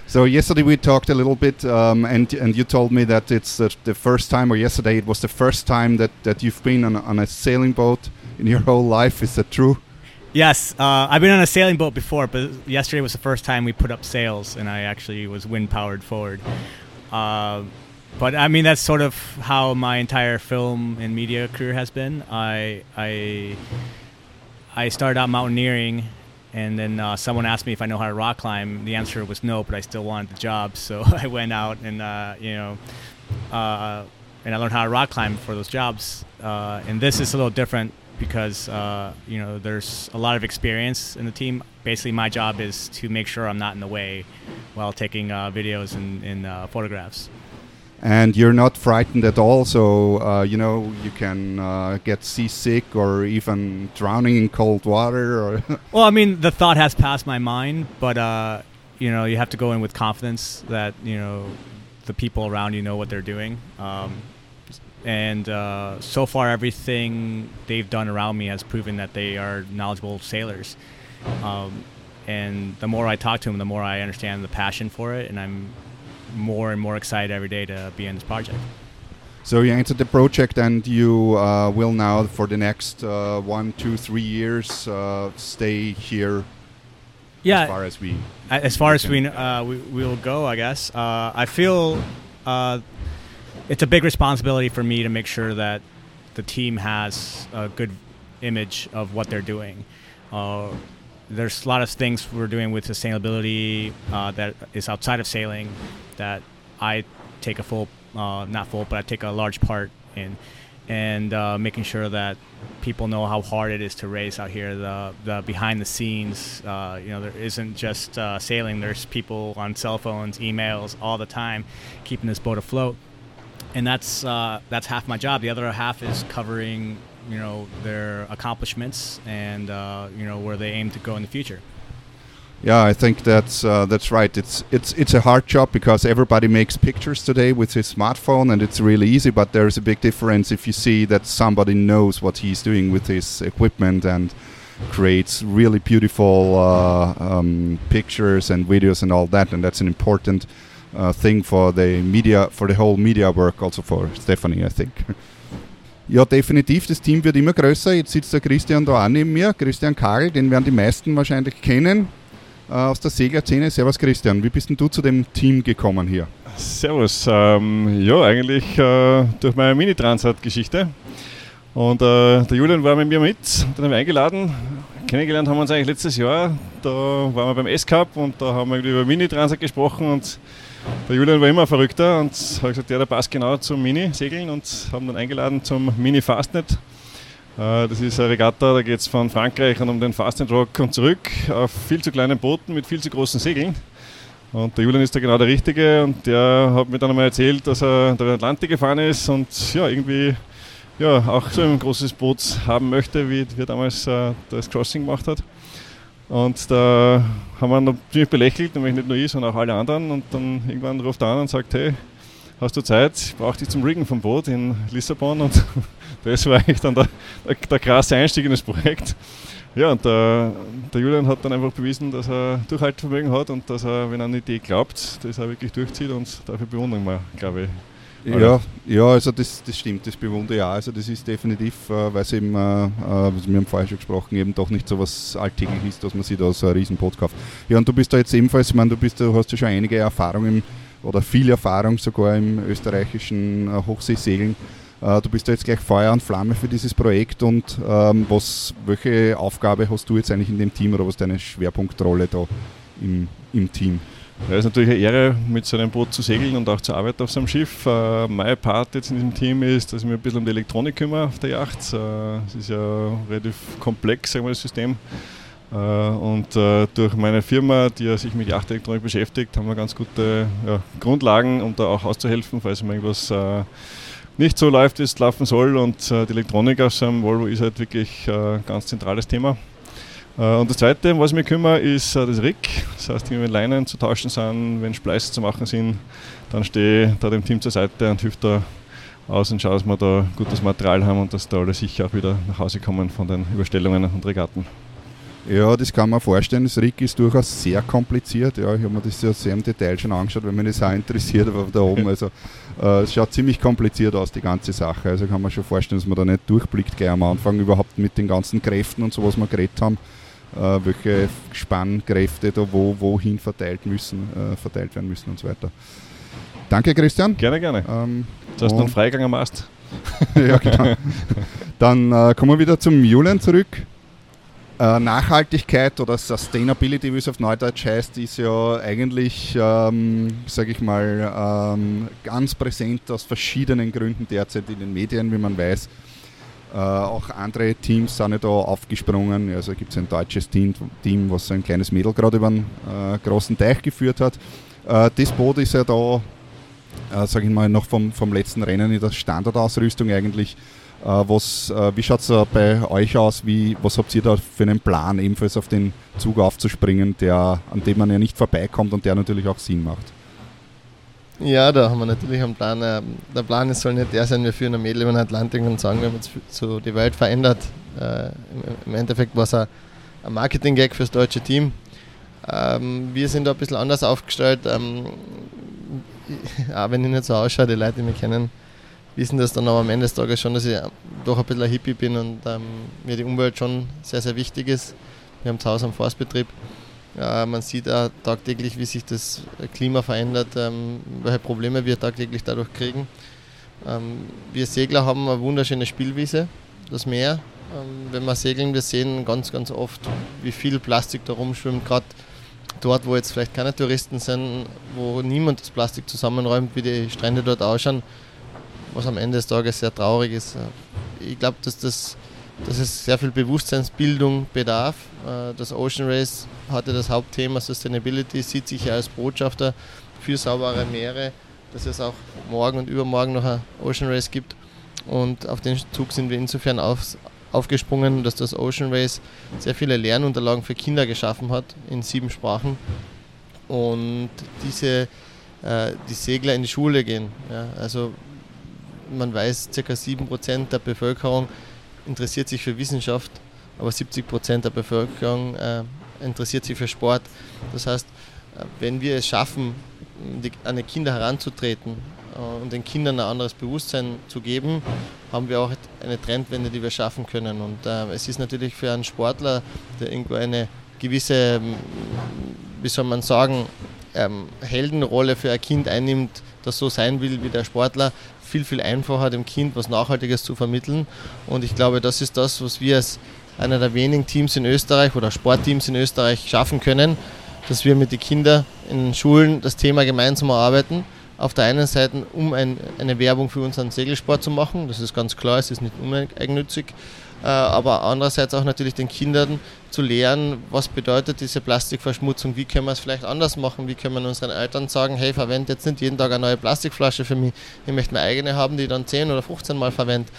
So yesterday we talked a little bit, um, and and you told me that it's uh, the first time, or yesterday it was the first time that, that you've been on, on a sailing boat in your whole life. Is that true? Yes, uh, I've been on a sailing boat before, but yesterday was the first time we put up sails, and I actually was wind-powered forward. Uh, but, I mean, that's sort of how my entire film and media career has been. I I, I started out mountaineering, and then uh, someone asked me if I know how to rock climb. The answer was no, but I still wanted the job, so I went out and, uh, you know, uh, and I learned how to rock climb for those jobs. Uh, and this is a little different. Because uh, you know, there's a lot of experience in the team. Basically, my job is to make sure I'm not in the way while taking uh, videos and, and uh, photographs. And you're not frightened at all, so uh, you know you can uh, get seasick or even drowning in cold water. Or well, I mean, the thought has passed my mind, but uh, you know, you have to go in with confidence that you know the people around you know what they're doing. Um, And uh, so far, everything they've done around me has proven that they are knowledgeable sailors. Um, and the more I talk to them, the more I understand the passion for it. And I'm more and more excited every day to be in this project. So you entered the project and you uh, will now, for the next uh, one, two, three years, uh, stay here. Yeah, as far as we... As far as we, uh, we we'll go, I guess. Uh, I feel... Uh, It's a big responsibility for me to make sure that the team has a good image of what they're doing. Uh, there's a lot of things we're doing with sustainability uh, that is outside of sailing that I take a full, uh, not full, but I take a large part in. And uh, making sure that people know how hard it is to race out here, the, the behind the scenes. Uh, you know, there isn't just uh, sailing. There's people on cell phones, emails all the time keeping this boat afloat. And that's uh, that's half my job. The other half is covering, you know, their accomplishments and uh, you know where they aim to go in the future. Yeah, I think that's uh, that's right. It's it's it's a hard job because everybody makes pictures today with his smartphone, and it's really easy. But there's a big difference if you see that somebody knows what he's doing with his equipment and creates really beautiful uh, um, pictures and videos and all that. And that's an important. Uh, thing for the media, for the whole media work, also for Stefanie, I think. Ja, definitiv. Das Team wird immer größer. Jetzt sitzt der Christian da auch neben mir. Christian Kagel, den werden die meisten wahrscheinlich kennen äh, aus der Seglerszene. Servus Christian, wie bist denn du zu dem Team gekommen hier? Servus. Ähm, ja, eigentlich äh, durch meine Mini-Transat-Geschichte. Und äh, der Julian war mit mir mit, den haben wir eingeladen. Kennengelernt haben wir uns eigentlich letztes Jahr. Da waren wir beim S-Cup und da haben wir über Mini-Transat gesprochen und der Julian war immer verrückter und habe gesagt, ja, der passt genau zum Mini-Segeln und haben dann eingeladen zum Mini-Fastnet. Das ist eine Regatta, da geht es von Frankreich und um den Fastnet-Rock und zurück auf viel zu kleinen Booten mit viel zu großen Segeln. Und der Julian ist da genau der Richtige und der hat mir dann einmal erzählt, dass er durch den Atlantik gefahren ist und ja, irgendwie ja, auch so ein großes Boot haben möchte, wie er damals das Crossing gemacht hat. Und da haben wir ihn noch ziemlich belächelt, nämlich nicht nur ich, sondern auch alle anderen. Und dann irgendwann ruft er an und sagt, hey, hast du Zeit? Ich brauche dich zum Riggen vom Boot in Lissabon. Und das war eigentlich dann der, der, der krasse Einstieg in das Projekt. Ja, und der, der Julian hat dann einfach bewiesen, dass er Durchhaltevermögen hat und dass er, wenn er an eine Idee glaubt, das auch wirklich durchzieht. Und dafür bewundern wir, glaube ich. Ja, ja, also das, das stimmt, das bewundere ich auch. Also das ist definitiv, äh, weil es eben, äh, wir haben vorher schon gesprochen, eben doch nicht so was alltäglich ist, dass man sich da so einen riesen Boot kauft. Ja, und du bist da jetzt ebenfalls, ich meine, du, bist, du hast ja schon einige Erfahrungen oder viel Erfahrung sogar im österreichischen äh, Hochseesegeln. Äh, du bist da jetzt gleich Feuer und Flamme für dieses Projekt und ähm, was, welche Aufgabe hast du jetzt eigentlich in dem Team oder was ist deine Schwerpunktrolle da im, im Team? Ja, es ist natürlich eine Ehre, mit so einem Boot zu segeln und auch zu arbeiten auf so einem Schiff. Äh, mein Part jetzt in diesem Team ist, dass ich mich ein bisschen um die Elektronik kümmere auf der Yacht. Äh, es ist ja relativ komplex, sagen wir, das System. Äh, und äh, durch meine Firma, die ja sich mit Yachtelektronik beschäftigt, haben wir ganz gute ja, Grundlagen, um da auch auszuhelfen, falls mir irgendwas äh, nicht so läuft, wie es laufen soll. Und äh, die Elektronik auf so einem Volvo ist halt wirklich äh, ein ganz zentrales Thema. Und das Zweite, was ich mich kümmere, ist das Rig. Das heißt, wenn Leinen zu tauschen sind, wenn Spleiße zu machen sind, dann stehe ich da dem Team zur Seite und hilft da aus und schaue, dass wir da gutes Material haben und dass da alle sicher auch wieder nach Hause kommen von den Überstellungen und Regatten. Ja, das kann man vorstellen. Das Rig ist durchaus sehr kompliziert. Ja, ich habe mir das ja sehr im Detail schon angeschaut, wenn mich das auch interessiert. Aber da oben, also äh, es schaut ziemlich kompliziert aus, die ganze Sache. Also kann man schon vorstellen, dass man da nicht durchblickt gleich am Anfang überhaupt mit den ganzen Kräften und so, was wir geredet haben. Äh, welche Spannkräfte da wo, wohin verteilt müssen, äh, verteilt werden müssen und so weiter. Danke, Christian. Gerne, gerne. Ähm, du hast noch einen Freigang am Ast. Ja, genau. Dann äh, kommen wir wieder zum Julian zurück. Äh, Nachhaltigkeit oder Sustainability, wie es auf Neudeutsch heißt, ist ja eigentlich, ähm, sage ich mal, ähm, ganz präsent aus verschiedenen Gründen derzeit in den Medien, wie man weiß. Äh, auch andere Teams sind ja da aufgesprungen, also gibt es ein deutsches Team, Team, was so ein kleines Mädel gerade über einen äh, großen Teich geführt hat. Äh, das Boot ist ja da, äh, sage ich mal, noch vom, vom letzten Rennen in der Standardausrüstung eigentlich. Äh, was, äh, wie schaut es äh, bei euch aus? Wie, was habt ihr da für einen Plan, ebenfalls auf den Zug aufzuspringen, der, an dem man ja nicht vorbeikommt und der natürlich auch Sinn macht? Ja, da haben wir natürlich einen Plan. Äh, der Plan ist, soll nicht der sein, wir führen ein Mädel über den Atlantik und sagen, wir haben jetzt so die Welt verändert. Äh, Im Endeffekt war es ein Marketing-Gag fürs deutsche Team. Ähm, wir sind da ein bisschen anders aufgestellt. Ähm, auch wenn ich nicht so ausschaue, die Leute, die mich kennen, wissen das dann aber am Ende des Tages schon, dass ich doch ein bisschen ein Hippie bin und ähm, mir die Umwelt schon sehr, sehr wichtig ist. Wir haben zu Hause einen Forstbetrieb. Ja, man sieht auch tagtäglich, wie sich das Klima verändert, ähm, welche Probleme wir tagtäglich dadurch kriegen. Ähm, wir Segler haben eine wunderschöne Spielwiese, das Meer. Ähm, wenn wir segeln, wir sehen ganz, ganz oft, wie viel Plastik da rumschwimmt. Gerade dort, wo jetzt vielleicht keine Touristen sind, wo niemand das Plastik zusammenräumt, wie die Strände dort ausschauen, was am Ende des Tages sehr traurig ist. Ich glaube, dass das... dass es sehr viel Bewusstseinsbildung bedarf. Das Ocean Race hatte das Hauptthema Sustainability, sieht sich ja als Botschafter für saubere Meere, dass es auch morgen und übermorgen noch ein Ocean Race gibt. Und auf den Zug sind wir insofern auf, aufgesprungen, dass das Ocean Race sehr viele Lernunterlagen für Kinder geschaffen hat, in sieben Sprachen. Und diese, äh, die Segler in die Schule gehen. Ja, also man weiß, ca. sieben Prozent der Bevölkerung interessiert sich für Wissenschaft, aber siebzig Prozent der Bevölkerung äh, interessiert sich für Sport. Das heißt, wenn wir es schaffen, die, an die Kinder heranzutreten äh, und den Kindern ein anderes Bewusstsein zu geben, haben wir auch eine Trendwende, die wir schaffen können. Und äh, es ist natürlich für einen Sportler, der irgendwo eine gewisse, wie soll man sagen, ähm, Heldenrolle für ein Kind einnimmt, das so sein will wie der Sportler, viel, viel einfacher dem Kind was Nachhaltiges zu vermitteln. Und ich glaube, das ist das, was wir als einer der wenigen Teams in Österreich oder Sportteams in Österreich schaffen können, dass wir mit den Kindern in Schulen das Thema gemeinsam erarbeiten. Auf der einen Seite, um ein, eine Werbung für unseren Segelsport zu machen, das ist ganz klar, es ist nicht uneigennützig, äh, aber andererseits auch natürlich den Kindern zu lehren, was bedeutet diese Plastikverschmutzung, wie können wir es vielleicht anders machen, wie können wir unseren Eltern sagen, hey, verwende jetzt nicht jeden Tag eine neue Plastikflasche für mich, ich möchte meine eigene haben, die ich dann zehn oder fünfzehn Mal verwende.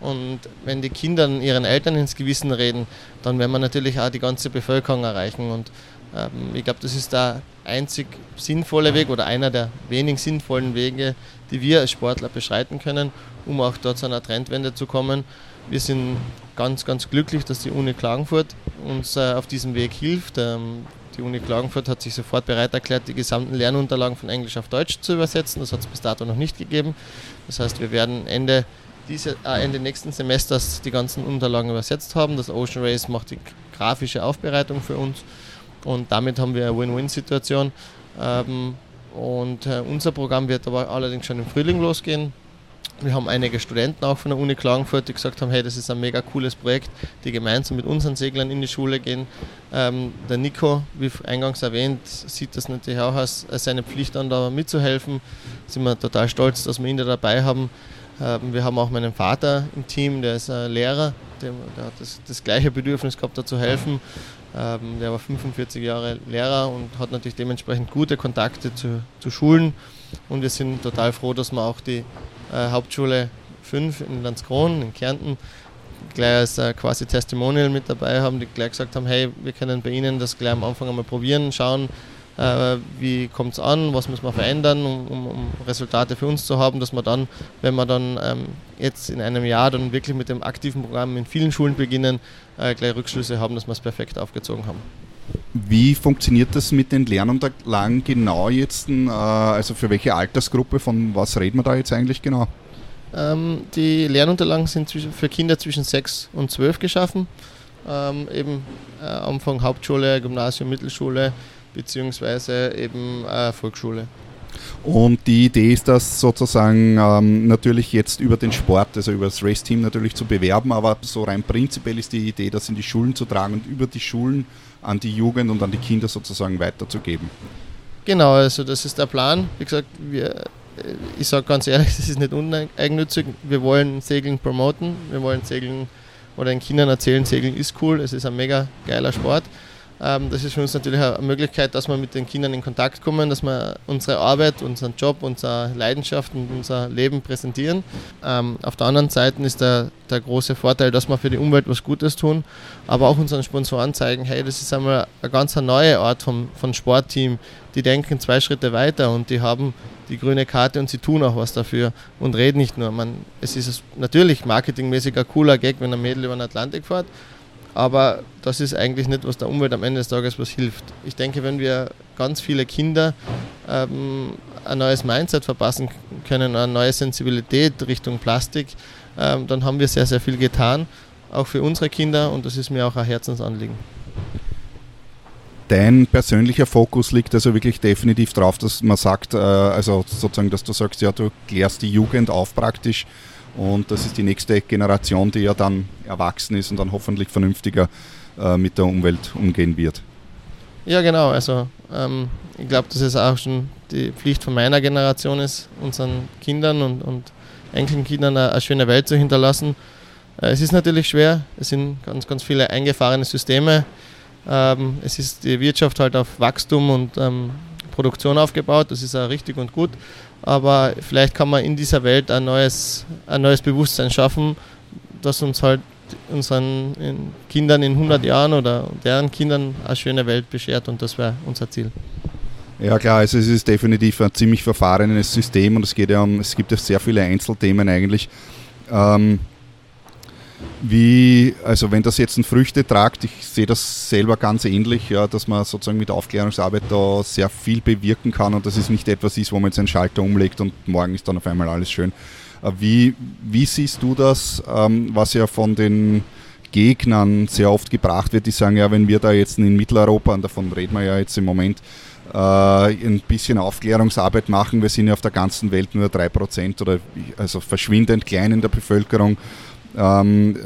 Und wenn die Kinder ihren Eltern ins Gewissen reden, dann werden wir natürlich auch die ganze Bevölkerung erreichen. Und ähm, ich glaube, das ist der einzig sinnvolle Weg oder einer der wenigen sinnvollen Wege, die wir als Sportler beschreiten können, um auch dort zu einer Trendwende zu kommen. Wir sind ganz, ganz glücklich, dass die Uni Klagenfurt uns äh, auf diesem Weg hilft. Ähm, die Uni Klagenfurt hat sich sofort bereit erklärt, die gesamten Lernunterlagen von Englisch auf Deutsch zu übersetzen. Das hat es bis dato noch nicht gegeben. Das heißt, wir werden Ende Diese, äh, Ende nächsten Semesters die ganzen Unterlagen übersetzt haben. Das Ocean Race macht die grafische Aufbereitung für uns und damit haben wir eine Win-Win-Situation. Ähm, und äh, unser Programm wird aber allerdings schon im Frühling losgehen. Wir haben einige Studenten auch von der Uni Klagenfurt, die gesagt haben, hey, das ist ein mega cooles Projekt, die gemeinsam mit unseren Seglern in die Schule gehen. Ähm, der Nico, wie eingangs erwähnt, sieht das natürlich auch als seine Pflicht an, da mitzuhelfen. Da sind wir total stolz, dass wir ihn da dabei haben. Wir haben auch meinen Vater im Team, der ist Lehrer, der hat das, das gleiche Bedürfnis gehabt, da zu helfen. Der war fünfundvierzig Jahre Lehrer und hat natürlich dementsprechend gute Kontakte zu, zu Schulen. Und wir sind total froh, dass wir auch die äh, Hauptschule fünf in Landskron, in Kärnten, gleich als äh, quasi Testimonial mit dabei haben, die gleich gesagt haben, hey, wir können bei Ihnen das gleich am Anfang einmal probieren, schauen, Äh, wie kommt es an, was müssen wir verändern, um, um, um Resultate für uns zu haben, dass wir dann, wenn wir dann ähm, jetzt in einem Jahr dann wirklich mit dem aktiven Programm in vielen Schulen beginnen, äh, gleich Rückschlüsse haben, dass wir es perfekt aufgezogen haben. Wie funktioniert das mit den Lernunterlagen genau jetzt? Äh, also für welche Altersgruppe, von was reden wir da jetzt eigentlich genau? Ähm, die Lernunterlagen sind für Kinder zwischen sechs und zwölf geschaffen, ähm, eben äh, Anfang Hauptschule, Gymnasium, Mittelschule, beziehungsweise eben äh, Volksschule. Und die Idee ist das sozusagen ähm, natürlich jetzt über den Sport, also über das Race-Team natürlich zu bewerben, aber so rein prinzipiell ist die Idee, das in die Schulen zu tragen und über die Schulen an die Jugend und an die Kinder sozusagen weiterzugeben. Genau, also das ist der Plan. Wie gesagt, wir, ich sage ganz ehrlich, das ist nicht uneigennützig. Wir wollen Segeln promoten, wir wollen Segeln oder den Kindern erzählen, Segeln ist cool, es ist ein mega geiler Sport. Das ist für uns natürlich eine Möglichkeit, dass wir mit den Kindern in Kontakt kommen, dass wir unsere Arbeit, unseren Job, unsere Leidenschaft und unser Leben präsentieren. Auf der anderen Seite ist der, der große Vorteil, dass wir für die Umwelt was Gutes tun, aber auch unseren Sponsoren zeigen, hey, das ist einmal eine ganz neue Art vom, vom Sportteam. Die denken zwei Schritte weiter und die haben die grüne Karte und sie tun auch was dafür und reden nicht nur. Man, es ist natürlich marketingmäßig ein cooler Gag, wenn ein Mädel über den Atlantik fährt, aber das ist eigentlich nicht, was der Umwelt am Ende des Tages was hilft. Ich denke, wenn wir ganz viele Kinder ähm, ein neues Mindset verpassen können, eine neue Sensibilität Richtung Plastik, ähm, dann haben wir sehr, sehr viel getan, auch für unsere Kinder, und das ist mir auch ein Herzensanliegen. Dein persönlicher Fokus liegt also wirklich definitiv darauf, dass man sagt, äh, also sozusagen, dass du sagst, ja, du klärst die Jugend auf praktisch, und das ist die nächste Generation, die ja dann erwachsen ist und dann hoffentlich vernünftiger äh, mit der Umwelt umgehen wird. Ja, genau. Also ähm, ich glaube, dass es auch schon die Pflicht von meiner Generation ist, unseren Kindern und, und Enkelkindern eine, eine schöne Welt zu hinterlassen. Äh, es ist natürlich schwer. Es sind ganz, ganz viele eingefahrene Systeme. Ähm, es ist die Wirtschaft halt auf Wachstum und ähm, Produktion aufgebaut. Das ist auch richtig und gut. Aber vielleicht kann man in dieser Welt ein neues, ein neues Bewusstsein schaffen, das uns halt unseren Kindern in hundert Jahren oder deren Kindern eine schöne Welt beschert, und das wäre unser Ziel. Ja klar, also es ist definitiv ein ziemlich verfahrenes System und es geht ja um, es gibt ja sehr viele Einzelthemen eigentlich. Ähm wie, also wenn das jetzt ein Früchte tragt, ich sehe das selber ganz ähnlich, ja, dass man sozusagen mit Aufklärungsarbeit da sehr viel bewirken kann und dass es nicht etwas ist, wo man jetzt einen Schalter umlegt und morgen ist dann auf einmal alles schön. Wie, wie siehst du das, was ja von den Gegnern sehr oft gebracht wird, die sagen, ja, wenn wir da jetzt in Mitteleuropa, und davon reden wir ja jetzt im Moment, ein bisschen Aufklärungsarbeit machen, wir sind ja auf der ganzen Welt nur drei Prozent oder also verschwindend klein in der Bevölkerung, Ähm,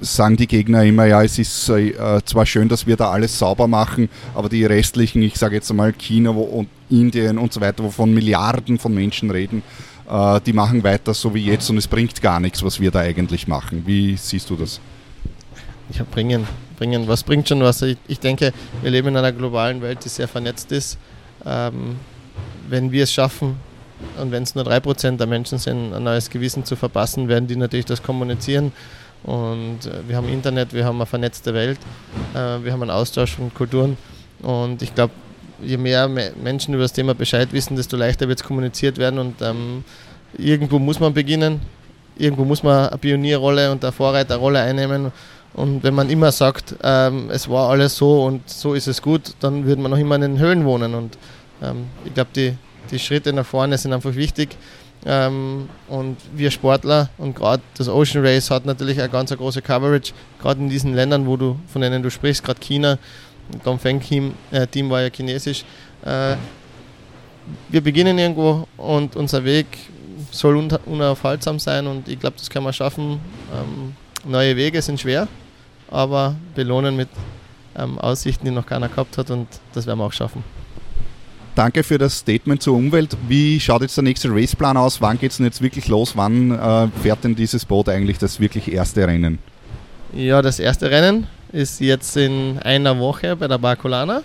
sagen die Gegner immer, ja, es ist äh, zwar schön, dass wir da alles sauber machen, aber die restlichen, ich sage jetzt mal China wo, und Indien und so weiter, wovon Milliarden von Menschen reden, äh, die machen weiter so wie jetzt und es bringt gar nichts, was wir da eigentlich machen. Wie siehst du das? Ja, bringen, bringen. Was bringt schon was? Ich, ich denke, wir leben in einer globalen Welt, die sehr vernetzt ist. Ähm, wenn wir es schaffen, und wenn es nur drei Prozent der Menschen sind, ein neues Gewissen zu verpassen, werden die natürlich das kommunizieren. Und wir haben Internet, wir haben eine vernetzte Welt, wir haben einen Austausch von Kulturen. Und ich glaube, je mehr Menschen über das Thema Bescheid wissen, desto leichter wird es kommuniziert werden. Und ähm, irgendwo muss man beginnen, irgendwo muss man eine Pionierrolle und eine Vorreiterrolle einnehmen. Und wenn man immer sagt, ähm, es war alles so und so ist es gut, dann würde man noch immer in den Höhlen wohnen. Und ähm, ich glaube, die Die Schritte nach vorne sind einfach wichtig ähm, und wir Sportler und gerade das Ocean Race hat natürlich eine ganz eine große Coverage, gerade in diesen Ländern, wo du, von denen du sprichst, gerade China, das Dongfeng-Team äh, Team war ja chinesisch. Äh, wir beginnen irgendwo und unser Weg soll un- unaufhaltsam sein und ich glaube, das können wir schaffen. Ähm, neue Wege sind schwer, aber belohnen mit ähm, Aussichten, die noch keiner gehabt hat und das werden wir auch schaffen. Danke für das Statement zur Umwelt. Wie schaut jetzt der nächste Raceplan aus? Wann geht es denn jetzt wirklich los? Wann äh, fährt denn dieses Boot eigentlich das wirklich erste Rennen? Ja, das erste Rennen ist jetzt in einer Woche bei der Barcolana.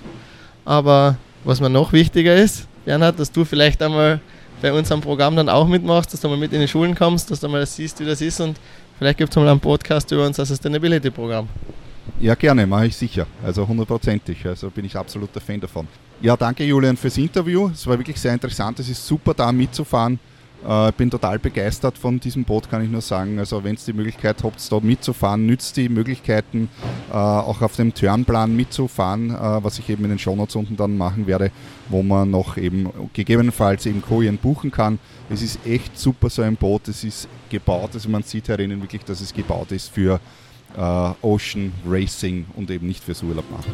Aber was mir noch wichtiger ist, Bernhard, dass du vielleicht einmal bei unserem Programm dann auch mitmachst, dass du mal mit in die Schulen kommst, dass du mal siehst, wie das ist und vielleicht gibt es mal einen Podcast über unser Sustainability-Programm. Ja, gerne, mache ich sicher. Also hundertprozentig. Also bin ich absoluter Fan davon. Ja, danke Julian fürs Interview. Es war wirklich sehr interessant. Es ist super, da mitzufahren. Äh, bin total begeistert von diesem Boot, kann ich nur sagen. Also wenn ihr die Möglichkeit habt, da mitzufahren, nützt die Möglichkeiten, äh, auch auf dem Turnplan mitzufahren, äh, was ich eben in den Shownotes unten dann machen werde, wo man noch eben gegebenenfalls eben Kojen buchen kann. Es ist echt super, so ein Boot. Es ist gebaut, also man sieht herinnen wirklich, dass es gebaut ist für Uh, Ocean Racing und eben nicht fürs Urlaub machen.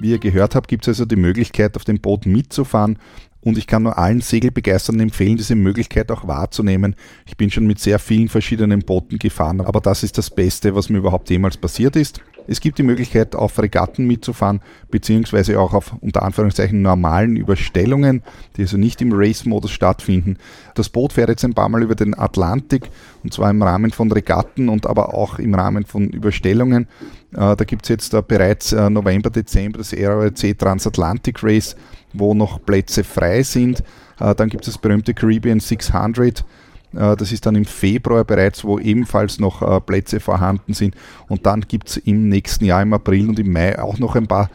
Wie ihr gehört habt, gibt es also die Möglichkeit, auf dem Boot mitzufahren. Und ich kann nur allen Segelbegeisterten empfehlen, diese Möglichkeit auch wahrzunehmen. Ich bin schon mit sehr vielen verschiedenen Booten gefahren, aber das ist das Beste, was mir überhaupt jemals passiert ist. Es gibt die Möglichkeit, auf Regatten mitzufahren, beziehungsweise auch auf unter Anführungszeichen normalen Überstellungen, die also nicht im Race-Modus stattfinden. Das Boot fährt jetzt ein paar Mal über den Atlantik, und zwar im Rahmen von Regatten und aber auch im Rahmen von Überstellungen. Da gibt es jetzt bereits November, Dezember das R O R C Transatlantic Race, wo noch Plätze frei sind. Dann gibt es das berühmte Caribbean sechshundert. Das ist dann im Februar bereits, wo ebenfalls noch Plätze vorhanden sind. Und dann gibt es im nächsten Jahr, im April und im Mai, auch noch ein paar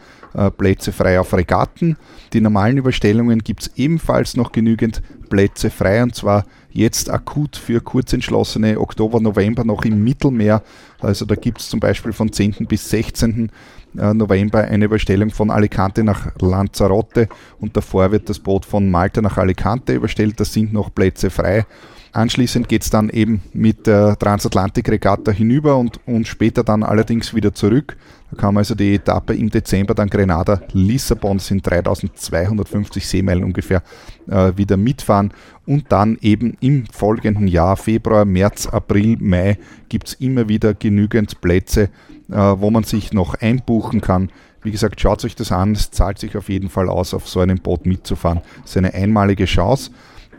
Plätze frei auf Regatten. Die normalen Überstellungen gibt es ebenfalls noch genügend Plätze frei. Und zwar jetzt akut für Kurzentschlossene Oktober, November noch im Mittelmeer. Also da gibt es zum Beispiel von zehnten bis sechzehnten November eine Überstellung von Alicante nach Lanzarote und davor wird das Boot von Malta nach Alicante überstellt, da sind noch Plätze frei. Anschließend geht es dann eben mit der Transatlantik-Regatta hinüber und, und später dann allerdings wieder zurück. Da kam also die Etappe im Dezember, dann Grenada, Lissabon, sind dreitausendzweihundertfünfzig Seemeilen ungefähr, äh, wieder mitfahren. Und dann eben im folgenden Jahr, Februar, März, April, Mai, gibt es immer wieder genügend Plätze, äh, wo man sich noch einbuchen kann. Wie gesagt, schaut euch das an, es zahlt sich auf jeden Fall aus, auf so einem Boot mitzufahren. Das ist eine einmalige Chance.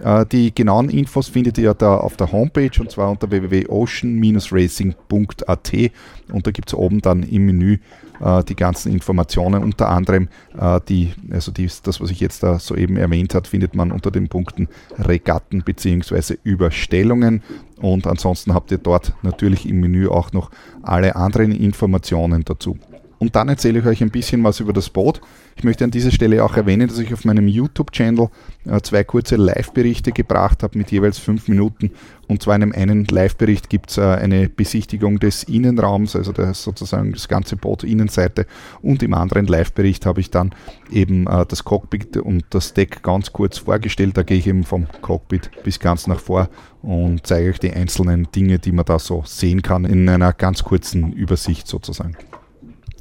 Äh, die genauen Infos findet ihr da auf der Homepage, und zwar unter w w w punkt ocean dash racing punkt a t, und da gibt es oben dann im Menü äh, die ganzen Informationen, unter anderem äh, die, also die, das, was ich jetzt da soeben erwähnt habe, findet man unter den Punkten Regatten bzw. Überstellungen. Und ansonsten habt ihr dort natürlich im Menü auch noch alle anderen Informationen dazu. Und dann erzähle ich euch ein bisschen was über das Boot. Ich möchte an dieser Stelle auch erwähnen, dass ich auf meinem YouTube-Channel zwei kurze Live-Berichte gebracht habe mit jeweils fünf Minuten. Und zwar in einem einen Live-Bericht gibt es eine Besichtigung des Innenraums, also das sozusagen das ganze Boot Innenseite. Und im anderen Live-Bericht habe ich dann eben das Cockpit und das Deck ganz kurz vorgestellt. Da gehe ich eben vom Cockpit bis ganz nach vor und zeige euch die einzelnen Dinge, die man da so sehen kann, in einer ganz kurzen Übersicht sozusagen.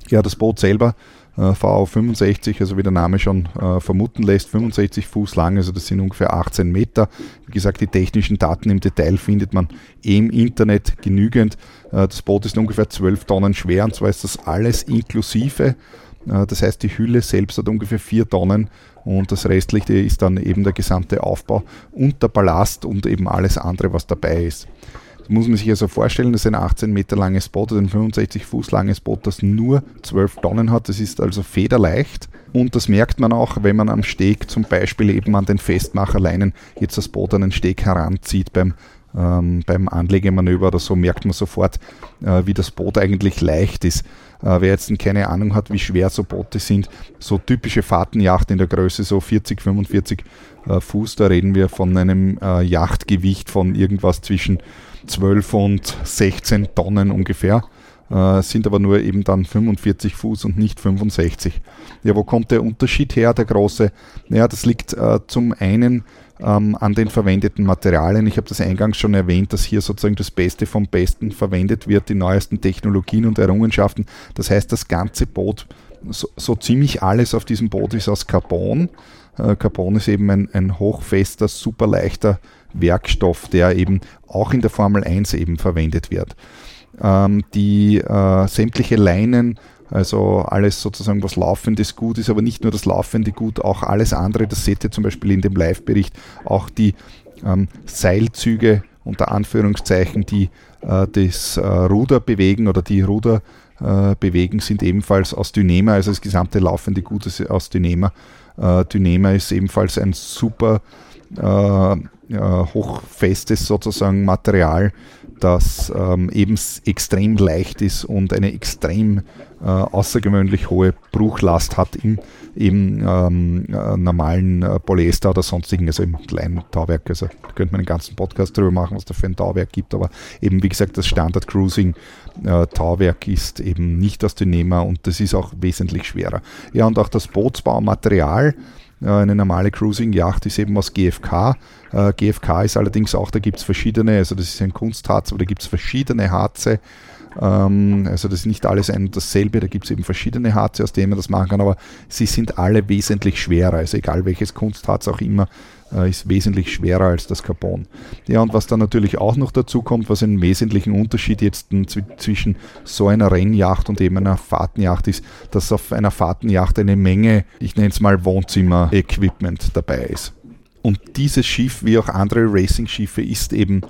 Ja, das Boot selber, äh, V O fünfundsechzig, also wie der Name schon äh, vermuten lässt, fünfundsechzig Fuß lang, also das sind ungefähr achtzehn Meter. Wie gesagt, die technischen Daten im Detail findet man im Internet genügend. Äh, das Boot ist ungefähr zwölf Tonnen schwer, und zwar ist das alles inklusive. Äh, das heißt, die Hülle selbst hat ungefähr vier Tonnen, und das Restliche ist dann eben der gesamte Aufbau und der Ballast und eben alles andere, was dabei ist. Das muss man sich also vorstellen, das ist ein achtzehn Meter langes Boot, also ein fünfundsechzig Fuß langes Boot, das nur zwölf Tonnen hat. Das ist also federleicht, und das merkt man auch, wenn man am Steg zum Beispiel eben an den Festmacherleinen jetzt das Boot an den Steg heranzieht beim, ähm, beim Anlegemanöver oder so, merkt man sofort, äh, wie das Boot eigentlich leicht ist. Äh, wer jetzt keine Ahnung hat, wie schwer so Boote sind, so typische Fahrtenjachten in der Größe, so vierzig, fünfundvierzig Fuß, da reden wir von einem äh, Yachtgewicht von irgendwas zwischen zwölf und sechzehn Tonnen ungefähr, äh, sind aber nur eben dann fünfundvierzig Fuß und nicht fünfundsechzig. Ja, wo kommt der Unterschied her, der große? Naja, das liegt äh, zum einen ähm, an den verwendeten Materialien. Ich habe das eingangs schon erwähnt, dass hier sozusagen das Beste vom Besten verwendet wird, die neuesten Technologien und Errungenschaften. Das heißt, das ganze Boot, so, so ziemlich alles auf diesem Boot ist aus Carbon. Äh, Carbon ist eben ein, ein hochfester, superleichter Werkstoff, der eben auch in der Formel eins eben verwendet wird. Ähm, die äh, sämtliche Leinen, also alles sozusagen, was laufendes Gut ist, aber nicht nur das laufende Gut, auch alles andere, das seht ihr zum Beispiel in dem Live-Bericht, auch die ähm, Seilzüge unter Anführungszeichen, die äh, das äh, Ruder bewegen oder die Ruder äh, bewegen, sind ebenfalls aus Dyneema, also das gesamte laufende Gut ist aus Dyneema. Äh, Dyneema ist ebenfalls ein super Äh, hochfestes sozusagen Material, das ähm, eben extrem leicht ist und eine extrem äh, außergewöhnlich hohe Bruchlast hat im eben, ähm, äh, normalen äh, Polyester oder sonstigen, also im kleinen Tauwerk. Also da könnte man einen ganzen Podcast drüber machen, was da für ein Tauwerk gibt, aber eben wie gesagt, das Standard Cruising äh, Tauwerk ist eben nicht aus Dyneema, und das ist auch wesentlich schwerer. Ja, und auch das Bootsbaumaterial. Eine normale Cruising-Yacht ist eben aus G F K. Uh, G F K ist allerdings auch, da gibt es verschiedene, also das ist ein Kunstharz, aber da gibt es verschiedene Harze. Ähm, also das ist nicht alles ein und dasselbe, da gibt es eben verschiedene Harze, aus denen man das machen kann, aber sie sind alle wesentlich schwerer. Also egal welches Kunstharz auch immer, äh, ist wesentlich schwerer als das Carbon. Ja, und was dann natürlich auch noch dazu kommt, was einen wesentlichen Unterschied jetzt zwischen so einer Rennjacht und eben einer Fahrtenjacht ist, dass auf einer Fahrtenjacht eine Menge, ich nenne es mal Wohnzimmer-Equipment dabei ist. Und dieses Schiff, wie auch andere Racing-Schiffe, ist eben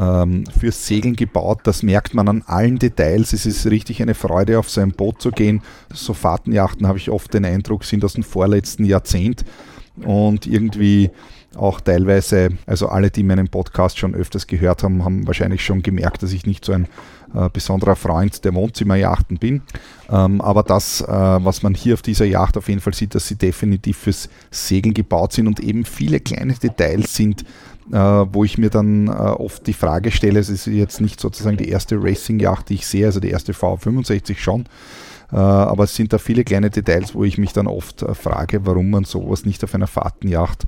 ähm, fürs Segeln gebaut. Das merkt man an allen Details. Es ist richtig eine Freude, auf so ein Boot zu gehen. So Fahrtenjachten, habe ich oft den Eindruck, sind aus dem vorletzten Jahrzehnt. Und irgendwie auch teilweise, also alle, die meinen Podcast schon öfters gehört haben, haben wahrscheinlich schon gemerkt, dass ich nicht so ein äh, besonderer Freund der Wohnzimmerjachten bin. Ähm, aber das, äh, was man hier auf dieser Yacht auf jeden Fall sieht, dass sie definitiv fürs Segeln gebaut sind und eben viele kleine Details sind, äh, wo ich mir dann äh, oft die Frage stelle, es ist jetzt nicht sozusagen die erste Racing-Yacht, die ich sehe, also die erste V fünfundsechzig schon, aber es sind da viele kleine Details, wo ich mich dann oft frage, warum man sowas nicht auf einer Fahrtenjacht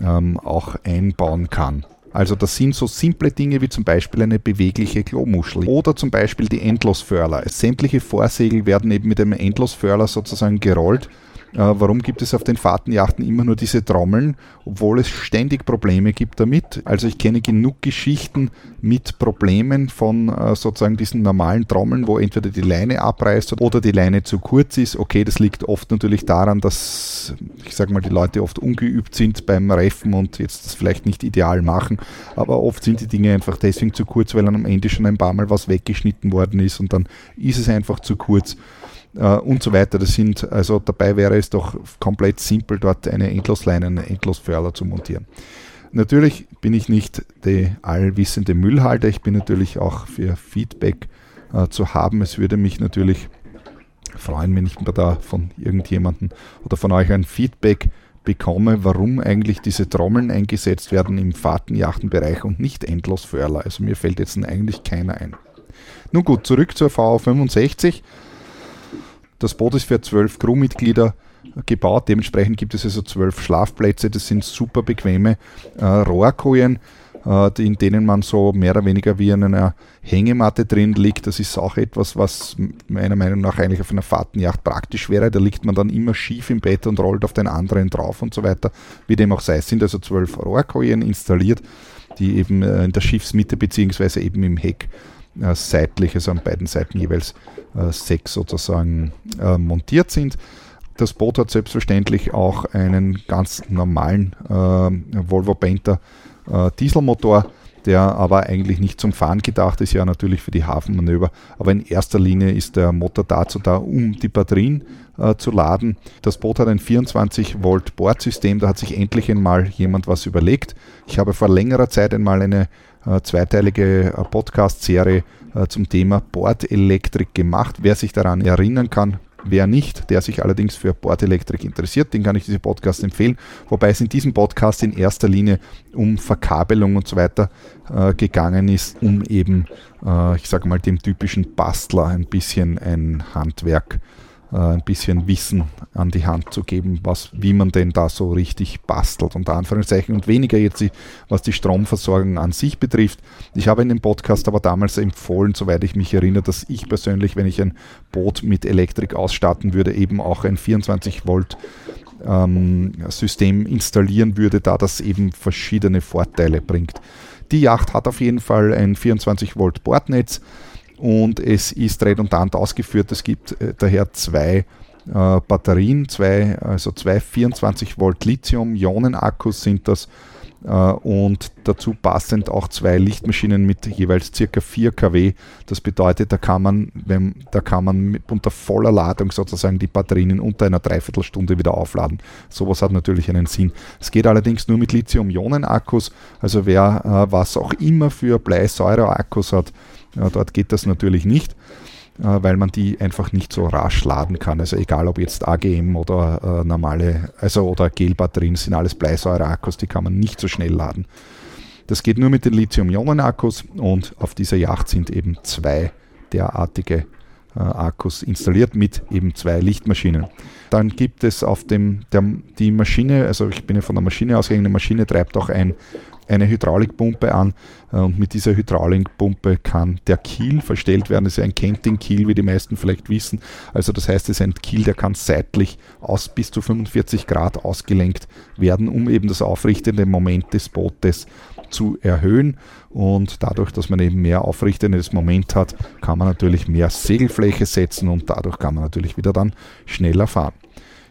ähm, auch einbauen kann. Also das sind so simple Dinge wie zum Beispiel eine bewegliche Klomuschel oder zum Beispiel die Endlosfurler. Sämtliche Vorsegel werden eben mit einem Endlosfurler sozusagen gerollt. Äh, warum gibt es auf den Fahrtenjachten immer nur diese Trommeln, obwohl es ständig Probleme gibt damit? Also ich kenne genug Geschichten mit Problemen von äh, sozusagen diesen normalen Trommeln, wo entweder die Leine abreißt oder die Leine zu kurz ist. Okay, das liegt oft natürlich daran, dass, ich sage mal, die Leute oft ungeübt sind beim Reffen und jetzt das vielleicht nicht ideal machen. Aber oft sind die Dinge einfach deswegen zu kurz, weil dann am Ende schon ein paar Mal was weggeschnitten worden ist und dann ist es einfach zu kurz. Uh, und so weiter. Das sind, also dabei wäre es doch komplett simpel, dort eine Endlosleine, einen Endlosfurler zu montieren. Natürlich bin ich nicht der allwissende Müllhalter, ich bin natürlich auch für Feedback uh, zu haben. Es würde mich natürlich freuen, wenn ich mir da von irgendjemandem oder von euch ein Feedback bekomme, warum eigentlich diese Trommeln eingesetzt werden im Fahrtenjachtenbereich und nicht Endlosfurler. Also mir fällt jetzt eigentlich keiner ein. Nun gut, zurück zur V O fünfundsechzig. Das Boot ist für zwölf Crewmitglieder gebaut, dementsprechend gibt es also zwölf Schlafplätze, das sind super bequeme äh, Rohrkojen, äh, die, in denen man so mehr oder weniger wie in einer Hängematte drin liegt. Das ist auch etwas, was meiner Meinung nach eigentlich auf einer Fahrtenjacht praktisch wäre, da liegt man dann immer schief im Bett und rollt auf den anderen drauf und so weiter, wie dem auch sei. Es sind also zwölf Rohrkojen installiert, die eben äh, in der Schiffsmitte bzw. eben im Heck seitlich, also an beiden Seiten jeweils äh, sechs sozusagen äh, montiert sind. Das Boot hat selbstverständlich auch einen ganz normalen äh, Volvo Penta äh, Dieselmotor, der aber eigentlich nicht zum Fahren gedacht ist, ja natürlich für die Hafenmanöver, aber in erster Linie ist der Motor dazu da, um die Batterien äh, zu laden. Das Boot hat ein vierundzwanzig Volt Bordsystem, da hat sich endlich einmal jemand was überlegt. Ich habe vor längerer Zeit einmal eine äh, zweiteilige äh, Podcast-Serie äh, zum Thema Bordelektrik gemacht. Wer sich daran erinnern kann, wer nicht, der sich allerdings für Bordelektrik interessiert, den kann ich diesen Podcast empfehlen. Wobei es in diesem Podcast in erster Linie um Verkabelung und so weiter äh, gegangen ist, um eben, äh, ich sage mal, dem typischen Bastler ein bisschen ein Handwerk, äh, ein bisschen Wissen an die Hand zu geben, was, wie man denn da so richtig bastelt, unter Anführungszeichen, und weniger jetzt, die, was die Stromversorgung an sich betrifft. Ich habe in dem Podcast aber damals empfohlen, soweit ich mich erinnere, dass ich persönlich, wenn ich ein Boot mit Elektrik ausstatten würde, eben auch ein vierundzwanzig Volt ähm, System installieren würde, da das eben verschiedene Vorteile bringt. Die Yacht hat auf jeden Fall ein vierundzwanzig Volt Bordnetz, und es ist redundant ausgeführt. Es gibt äh, daher zwei äh, Batterien, zwei, also zwei vierundzwanzig Volt Lithium-Ionen-Akkus sind das äh, und dazu passend auch zwei Lichtmaschinen mit jeweils ca. vier Kilowatt. Das bedeutet, da kann man, wenn, da kann man mit, unter voller Ladung sozusagen die Batterien in unter einer Dreiviertelstunde wieder aufladen. Sowas hat natürlich einen Sinn. Es geht allerdings nur mit Lithium-Ionen-Akkus. Also wer äh, was auch immer für Bleisäure-Akkus hat, ja, dort geht das natürlich nicht, weil man die einfach nicht so rasch laden kann. Also egal ob jetzt A G M oder äh, normale, also oder Gelbatterien, sind alles Bleisäure-Akkus, die kann man nicht so schnell laden. Das geht nur mit den Lithium-Ionen-Akkus, und auf dieser Yacht sind eben zwei derartige äh, Akkus installiert mit eben zwei Lichtmaschinen. Dann gibt es auf dem, der, die Maschine, also ich bin ja von der Maschine ausgegangen, die Maschine treibt auch ein eine Hydraulikpumpe an, und mit dieser Hydraulikpumpe kann der Kiel verstellt werden. Das ist ein Kenting-Kiel, wie die meisten vielleicht wissen. Also das heißt, es ist ein Kiel, der kann seitlich aus bis zu fünfundvierzig Grad ausgelenkt werden, um eben das aufrichtende Moment des Bootes zu erhöhen. Und dadurch, dass man eben mehr aufrichtendes Moment hat, kann man natürlich mehr Segelfläche setzen, und dadurch kann man natürlich wieder dann schneller fahren.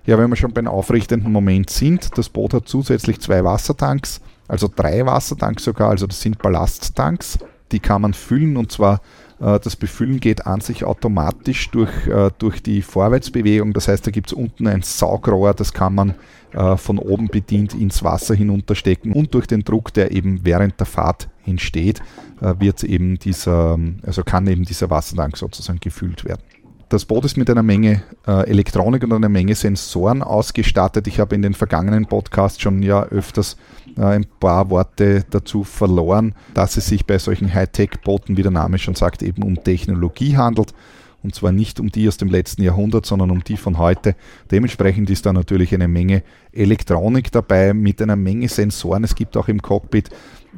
Ja, wenn wir schon beim aufrichtenden Moment sind, das Boot hat zusätzlich zwei Wassertanks, also drei Wassertanks sogar, also das sind Ballasttanks, die kann man füllen, und zwar äh, das Befüllen geht an sich automatisch durch, äh, durch die Vorwärtsbewegung, das heißt, da gibt es unten ein Saugrohr, das kann man äh, von oben bedient ins Wasser hinunterstecken, und durch den Druck, der eben während der Fahrt entsteht, äh, wird eben dieser, also kann eben dieser Wassertank sozusagen gefüllt werden. Das Boot ist mit einer Menge äh, Elektronik und einer Menge Sensoren ausgestattet. Ich habe in den vergangenen Podcasts schon ja öfters äh, ein paar Worte dazu verloren, dass es sich bei solchen Hightech-Booten, wie der Name schon sagt, eben um Technologie handelt. Und zwar nicht um die aus dem letzten Jahrhundert, sondern um die von heute. Dementsprechend ist da natürlich eine Menge Elektronik dabei mit einer Menge Sensoren. Es gibt auch im Cockpit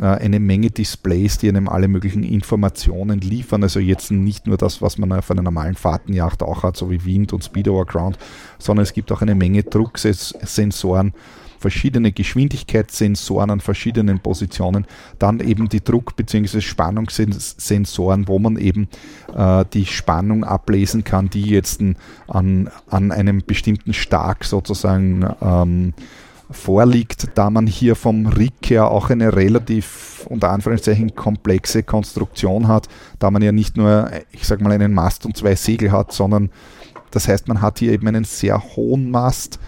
eine Menge Displays, die einem alle möglichen Informationen liefern. Also jetzt nicht nur das, was man auf einer normalen Fahrtenjacht auch hat, so wie Wind und Speed over Ground, sondern es gibt auch eine Menge Drucksensoren, verschiedene Geschwindigkeitssensoren an verschiedenen Positionen, dann eben die Druck- bzw. Spannungssensoren, wo man eben äh, die Spannung ablesen kann, die jetzt an, an einem bestimmten Stark sozusagen ähm, vorliegt, da man hier vom Rig her auch eine relativ, unter Anführungszeichen, komplexe Konstruktion hat, da man ja nicht nur, ich sag mal, einen Mast und zwei Segel hat, sondern das heißt, man hat hier eben einen sehr hohen Mast,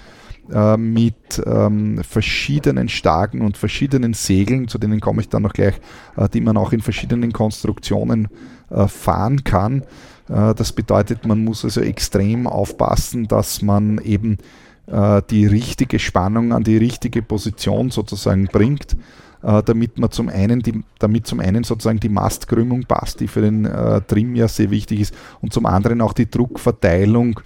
mit ähm, verschiedenen Starken und verschiedenen Segeln, zu denen komme ich dann noch gleich, äh, die man auch in verschiedenen Konstruktionen äh, fahren kann. Äh, das bedeutet, man muss also extrem aufpassen, dass man eben äh, die richtige Spannung an die richtige Position sozusagen bringt, äh, damit man zum einen die, damit zum einen sozusagen die Mastkrümmung passt, die für den äh, Trim ja sehr wichtig ist, und zum anderen auch die Druckverteilung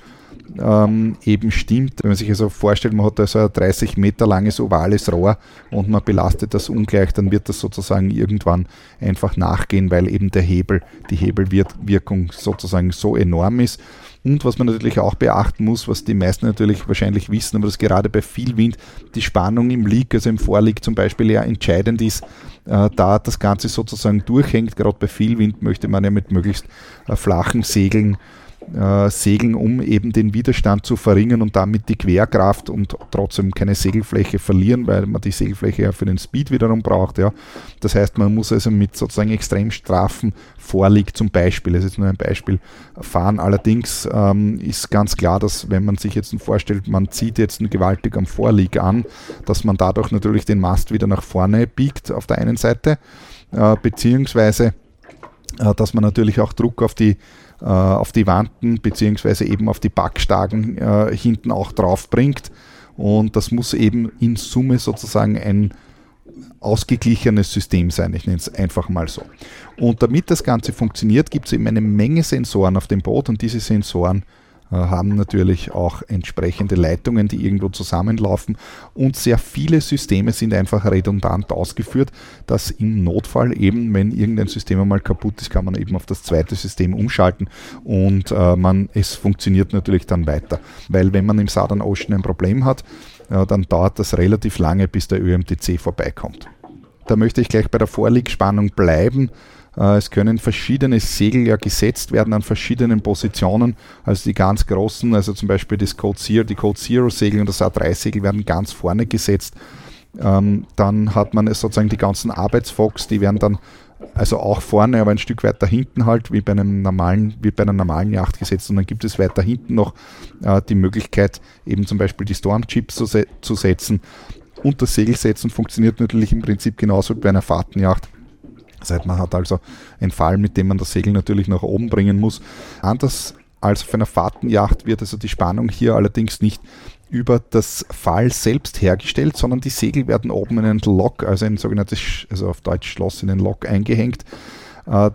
Ähm, eben stimmt. Wenn man sich also vorstellt, man hat da so ein dreißig Meter langes ovales Rohr und man belastet das ungleich, dann wird das sozusagen irgendwann einfach nachgehen, weil eben der Hebel, die Hebelwirkung sozusagen so enorm ist. Und was man natürlich auch beachten muss, was die meisten natürlich wahrscheinlich wissen, aber dass gerade bei viel Wind die Spannung im Leak, also im Vorleak zum Beispiel, ja entscheidend ist, äh, da das Ganze sozusagen durchhängt. Gerade bei viel Wind möchte man ja mit möglichst äh, flachen Segeln Äh, segeln, um eben den Widerstand zu verringern und damit die Querkraft und trotzdem keine Segelfläche verlieren, weil man die Segelfläche ja für den Speed wiederum braucht. Ja. Das heißt, man muss also mit sozusagen extrem straffen Vorlieg zum Beispiel, das ist jetzt nur ein Beispiel, fahren. Allerdings ähm, ist ganz klar, dass wenn man sich jetzt vorstellt, man zieht jetzt gewaltig am Vorlieg an, dass man dadurch natürlich den Mast wieder nach vorne biegt auf der einen Seite, äh, beziehungsweise äh, dass man natürlich auch Druck auf die auf die Wanten bzw. eben auf die Backstagen äh, hinten auch drauf bringt, und das muss eben in Summe sozusagen ein ausgeglichenes System sein, ich nenne es einfach mal so. Und damit das Ganze funktioniert, gibt es eben eine Menge Sensoren auf dem Boot, und diese Sensoren äh, haben natürlich auch entsprechende Leitungen, die irgendwo zusammenlaufen, und sehr viele Systeme sind einfach redundant ausgeführt, dass im Notfall eben, wenn irgendein System einmal kaputt ist, kann man eben auf das zweite System umschalten, und äh, man, es funktioniert natürlich dann weiter, weil wenn man im Southern Ocean ein Problem hat, äh, dann dauert das relativ lange, bis der Ö M T C vorbeikommt. Da möchte ich gleich bei der Vorliegspannung bleiben. Es können verschiedene Segel ja gesetzt werden an verschiedenen Positionen, also die ganz großen, also zum Beispiel das Code Zero, die Code Zero Segel und das A drei Segel werden ganz vorne gesetzt. Ähm, dann hat man sozusagen die ganzen Arbeitsfox, die werden dann also auch vorne, aber ein Stück weiter hinten halt, wie bei, einem normalen, wie bei einer normalen Yacht gesetzt. Und dann gibt es weiter hinten noch äh, die Möglichkeit, eben zum Beispiel die Stormchips zu, se- zu setzen. Und das Segelsetzen funktioniert natürlich im Prinzip genauso wie bei einer Fahrtenjacht. Man hat also einen Fall, mit dem man das Segel natürlich nach oben bringen muss. Anders als auf einer Fahrtenjacht wird also die Spannung hier allerdings nicht über das Fall selbst hergestellt, sondern die Segel werden oben in ein Lock, also ein sogenanntes, also auf Deutsch Schloss, in ein Lock eingehängt.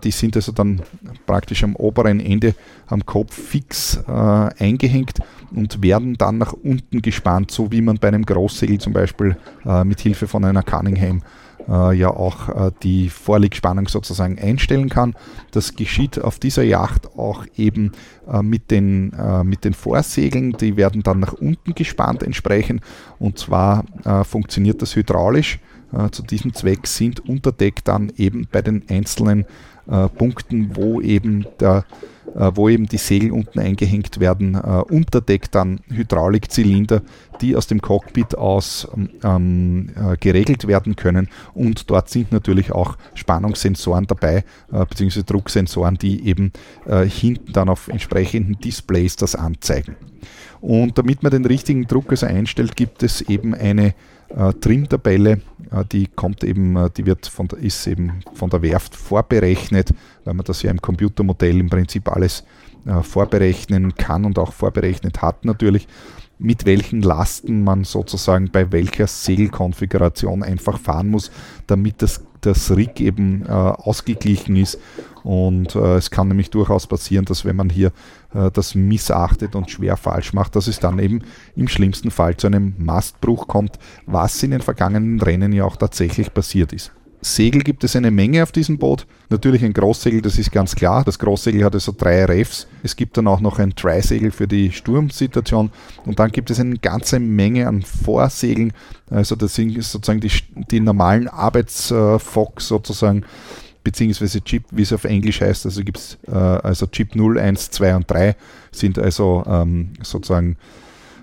Die sind also dann praktisch am oberen Ende am Kopf fix äh, eingehängt und werden dann nach unten gespannt, so wie man bei einem Großsegel zum Beispiel äh, mit Hilfe von einer Cunningham äh, ja auch äh, die Vorliegspannung sozusagen einstellen kann. Das geschieht auf dieser Yacht auch eben äh, mit den, äh, mit den Vorsegeln, die werden dann nach unten gespannt entsprechend, und zwar äh, funktioniert das hydraulisch. Zu diesem Zweck sind unter Deck dann eben bei den einzelnen äh, Punkten, wo eben, der, äh, wo eben die Segel unten eingehängt werden, äh, unter Deck dann Hydraulikzylinder, die aus dem Cockpit aus ähm, äh, geregelt werden können, und dort sind natürlich auch Spannungssensoren dabei, äh, beziehungsweise Drucksensoren, die eben äh, hinten dann auf entsprechenden Displays das anzeigen. Und damit man den richtigen Druck also einstellt, gibt es eben eine Äh, Trim-Tabelle, äh, die kommt eben, äh, die wird von, ist eben von der Werft vorberechnet, weil man das ja im Computermodell im Prinzip alles äh, vorberechnen kann und auch vorberechnet hat natürlich, mit welchen Lasten man sozusagen bei welcher Segelkonfiguration einfach fahren muss, damit das, das Rig eben äh, ausgeglichen ist. Und äh, es kann nämlich durchaus passieren, dass wenn man hier äh, das missachtet und schwer falsch macht, dass es dann eben im schlimmsten Fall zu einem Mastbruch kommt, was in den vergangenen Rennen ja auch tatsächlich passiert ist. Segel gibt es eine Menge auf diesem Boot. Natürlich ein Großsegel, das ist ganz klar. Das Großsegel hat also drei Refs. Es gibt dann auch noch ein drei-Segel für die Sturmsituation. Und dann gibt es eine ganze Menge an Vorsegeln. Also das sind sozusagen die, die normalen Arbeitsfox sozusagen, beziehungsweise Chip, wie es auf Englisch heißt. Also gibt es äh, also Chip null, eins, zwei und drei sind also ähm, sozusagen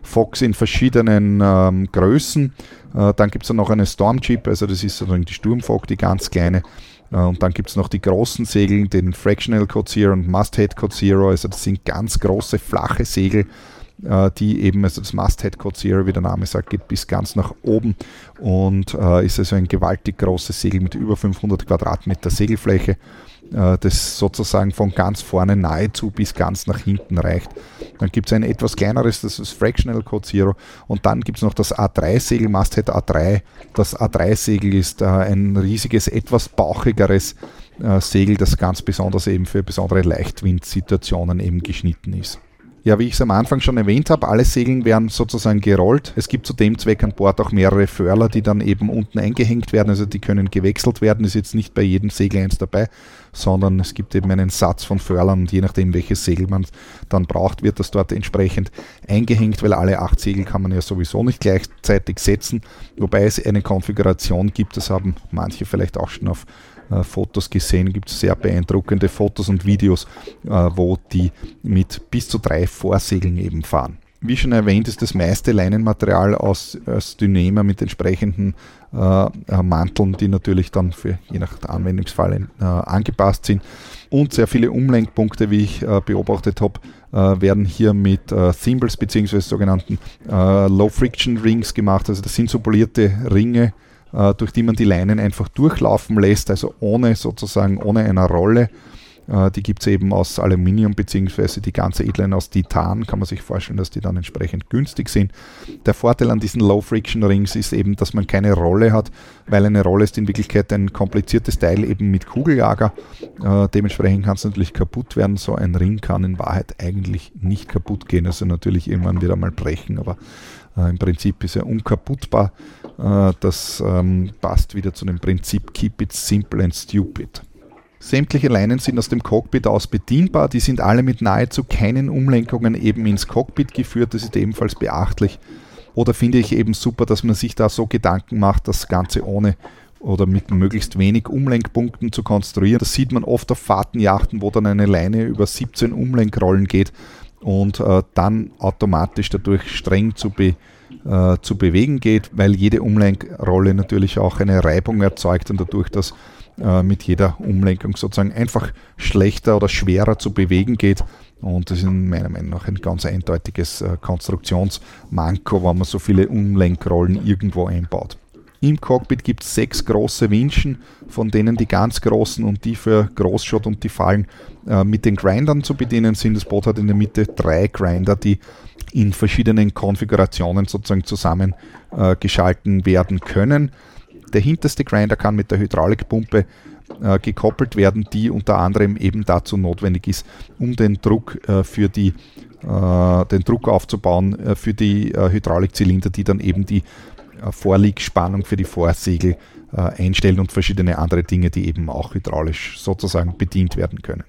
Fox in verschiedenen ähm, Größen. Äh, dann gibt es noch eine Storm Chip, also das ist sozusagen die Sturmfog, die ganz kleine. Äh, und dann gibt es noch die großen Segel, den Fractional Code Zero und Masthead Code Zero. Also das sind ganz große, flache Segel, äh, die eben, also das Masthead Code Zero, wie der Name sagt, geht bis ganz nach oben und äh, ist also ein gewaltig großes Segel mit über fünfhundert Quadratmeter Segelfläche, das sozusagen von ganz vorne nahezu bis ganz nach hinten reicht. Dann gibt es ein etwas kleineres, das ist Fractional Code Zero, und dann gibt es noch das A drei-Segel, Masthead A drei. Das A drei-Segel ist äh, ein riesiges, etwas bauchigeres äh, Segel, das ganz besonders eben für besondere Leichtwindsituationen eben geschnitten ist. Ja, wie ich es am Anfang schon erwähnt habe, alle Segel werden sozusagen gerollt. Es gibt zu dem Zweck an Bord auch mehrere Förler, die dann eben unten eingehängt werden. Also die können gewechselt werden, ist jetzt nicht bei jedem Segel eins dabei, sondern es gibt eben einen Satz von Förlern und je nachdem, welches Segel man dann braucht, wird das dort entsprechend eingehängt, weil alle acht Segel kann man ja sowieso nicht gleichzeitig setzen, wobei es eine Konfiguration gibt, das haben manche vielleicht auch schon auf äh, Fotos gesehen, gibt es sehr beeindruckende Fotos und Videos, äh, wo die mit bis zu drei Vorsegeln eben fahren. Wie schon erwähnt, ist das meiste Leinenmaterial aus, aus Dyneema mit entsprechenden äh, Manteln, die natürlich dann für je nach Anwendungsfall äh, angepasst sind. Und sehr viele Umlenkpunkte, wie ich äh, beobachtet habe, äh, werden hier mit äh, Thimbles bzw. sogenannten äh, Low-Friction-Rings gemacht. Also das sind so polierte Ringe, äh, durch die man die Leinen einfach durchlaufen lässt, also ohne sozusagen ohne einer Rolle. Die gibt es eben aus Aluminium bzw. die ganze Edline aus Titan. Kann man sich vorstellen, dass die dann entsprechend günstig sind. Der Vorteil an diesen Low-Friction-Rings ist eben, dass man keine Rolle hat, weil eine Rolle ist in Wirklichkeit ein kompliziertes Teil eben mit Kugellager. Äh, dementsprechend kann es natürlich kaputt werden. So ein Ring kann in Wahrheit eigentlich nicht kaputt gehen. Also natürlich irgendwann wieder mal brechen, aber äh, im Prinzip ist er unkaputtbar. Äh, das ähm, passt wieder zu dem Prinzip Keep it simple and stupid. Sämtliche Leinen sind aus dem Cockpit aus bedienbar, die sind alle mit nahezu keinen Umlenkungen eben ins Cockpit geführt, das ist ebenfalls beachtlich. Oder finde ich eben super, dass man sich da so Gedanken macht, das Ganze ohne oder mit möglichst wenig Umlenkpunkten zu konstruieren. Das sieht man oft auf Fahrtenjachten, wo dann eine Leine über siebzehn Umlenkrollen geht und äh, dann automatisch dadurch streng zu be äh, zu bewegen geht, weil jede Umlenkrolle natürlich auch eine Reibung erzeugt und dadurch das mit jeder Umlenkung sozusagen einfach schlechter oder schwerer zu bewegen geht. Und das ist in meiner Meinung nach ein ganz eindeutiges Konstruktionsmanko, wenn man so viele Umlenkrollen irgendwo einbaut. Im Cockpit gibt es sechs große Winschen, von denen die ganz großen und die für Großschott und die Fallen äh, mit den Grindern zu bedienen sind. Das Boot hat in der Mitte drei Grinder, die in verschiedenen Konfigurationen sozusagen zusammengeschalten äh, werden können. Der hinterste Grinder kann mit der Hydraulikpumpe äh, gekoppelt werden, die unter anderem eben dazu notwendig ist, um den Druck, äh, für die, äh, den Druck aufzubauen äh, für die äh, Hydraulikzylinder, die dann eben die äh, Vorliegspannung für die Vorsegel äh, einstellen und verschiedene andere Dinge, die eben auch hydraulisch sozusagen bedient werden können.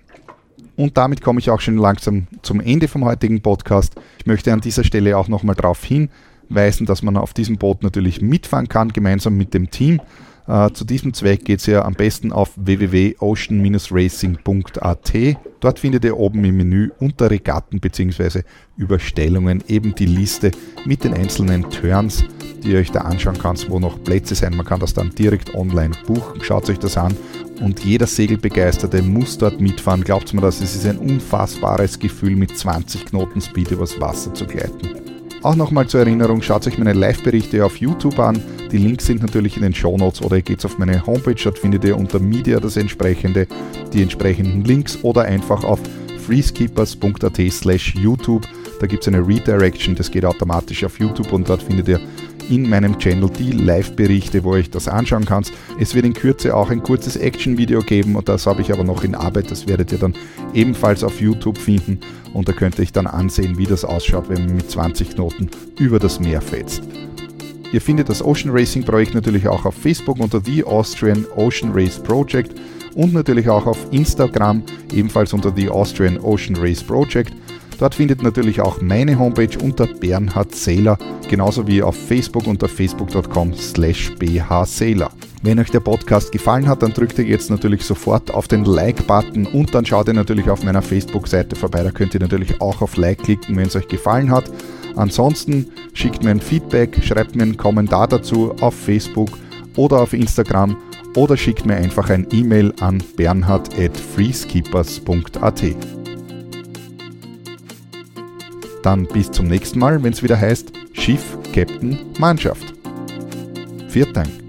Und damit komme ich auch schon langsam zum Ende vom heutigen Podcast. Ich möchte an dieser Stelle auch nochmal darauf hin, weisen, dass man auf diesem Boot natürlich mitfahren kann, gemeinsam mit dem Team. Äh, zu diesem Zweck geht es ja am besten auf w w w punkt ocean dash racing punkt a t. Dort findet ihr oben im Menü unter Regatten bzw. Überstellungen eben die Liste mit den einzelnen Turns, die ihr euch da anschauen könnt, wo noch Plätze sind. Man kann das dann direkt online buchen. Schaut euch das an. Und jeder Segelbegeisterte muss dort mitfahren. Glaubt mir das, es ist ein unfassbares Gefühl, mit zwanzig Knoten Speed übers Wasser zu gleiten. Auch nochmal zur Erinnerung, schaut euch meine Live-Berichte auf YouTube an. Die Links sind natürlich in den Shownotes oder ihr geht auf meine Homepage, dort findet ihr unter Media das entsprechende, die entsprechenden Links oder einfach auf freeskippers punkt a t slash YouTube. Da gibt es eine Redirection, das geht automatisch auf YouTube und dort findet ihr in meinem Channel die Live-Berichte, wo ihr euch das anschauen könnt. Es wird in Kürze auch ein kurzes Action-Video geben und das habe ich aber noch in Arbeit. Das werdet ihr dann ebenfalls auf YouTube finden und da könnt ihr euch dann ansehen, wie das ausschaut, wenn man mit zwanzig Knoten über das Meer fetzt. Ihr findet das Ocean Racing Projekt natürlich auch auf Facebook unter The Austrian Ocean Race Project und natürlich auch auf Instagram, ebenfalls unter The Austrian Ocean Race Project. Dort findet natürlich auch meine Homepage unter Bernhard Sailor, genauso wie auf Facebook unter facebook dot com slash b h sailor. Wenn euch der Podcast gefallen hat, dann drückt ihr jetzt natürlich sofort auf den Like-Button und dann schaut ihr natürlich auf meiner Facebook-Seite vorbei. Da könnt ihr natürlich auch auf Like klicken, wenn es euch gefallen hat. Ansonsten schickt mir ein Feedback, schreibt mir einen Kommentar dazu auf Facebook oder auf Instagram oder schickt mir einfach ein E-Mail an bernhard at freeskippers dot a t. Dann bis zum nächsten Mal, wenn es wieder heißt Schiff, Captain, Mannschaft. Vielen Dank.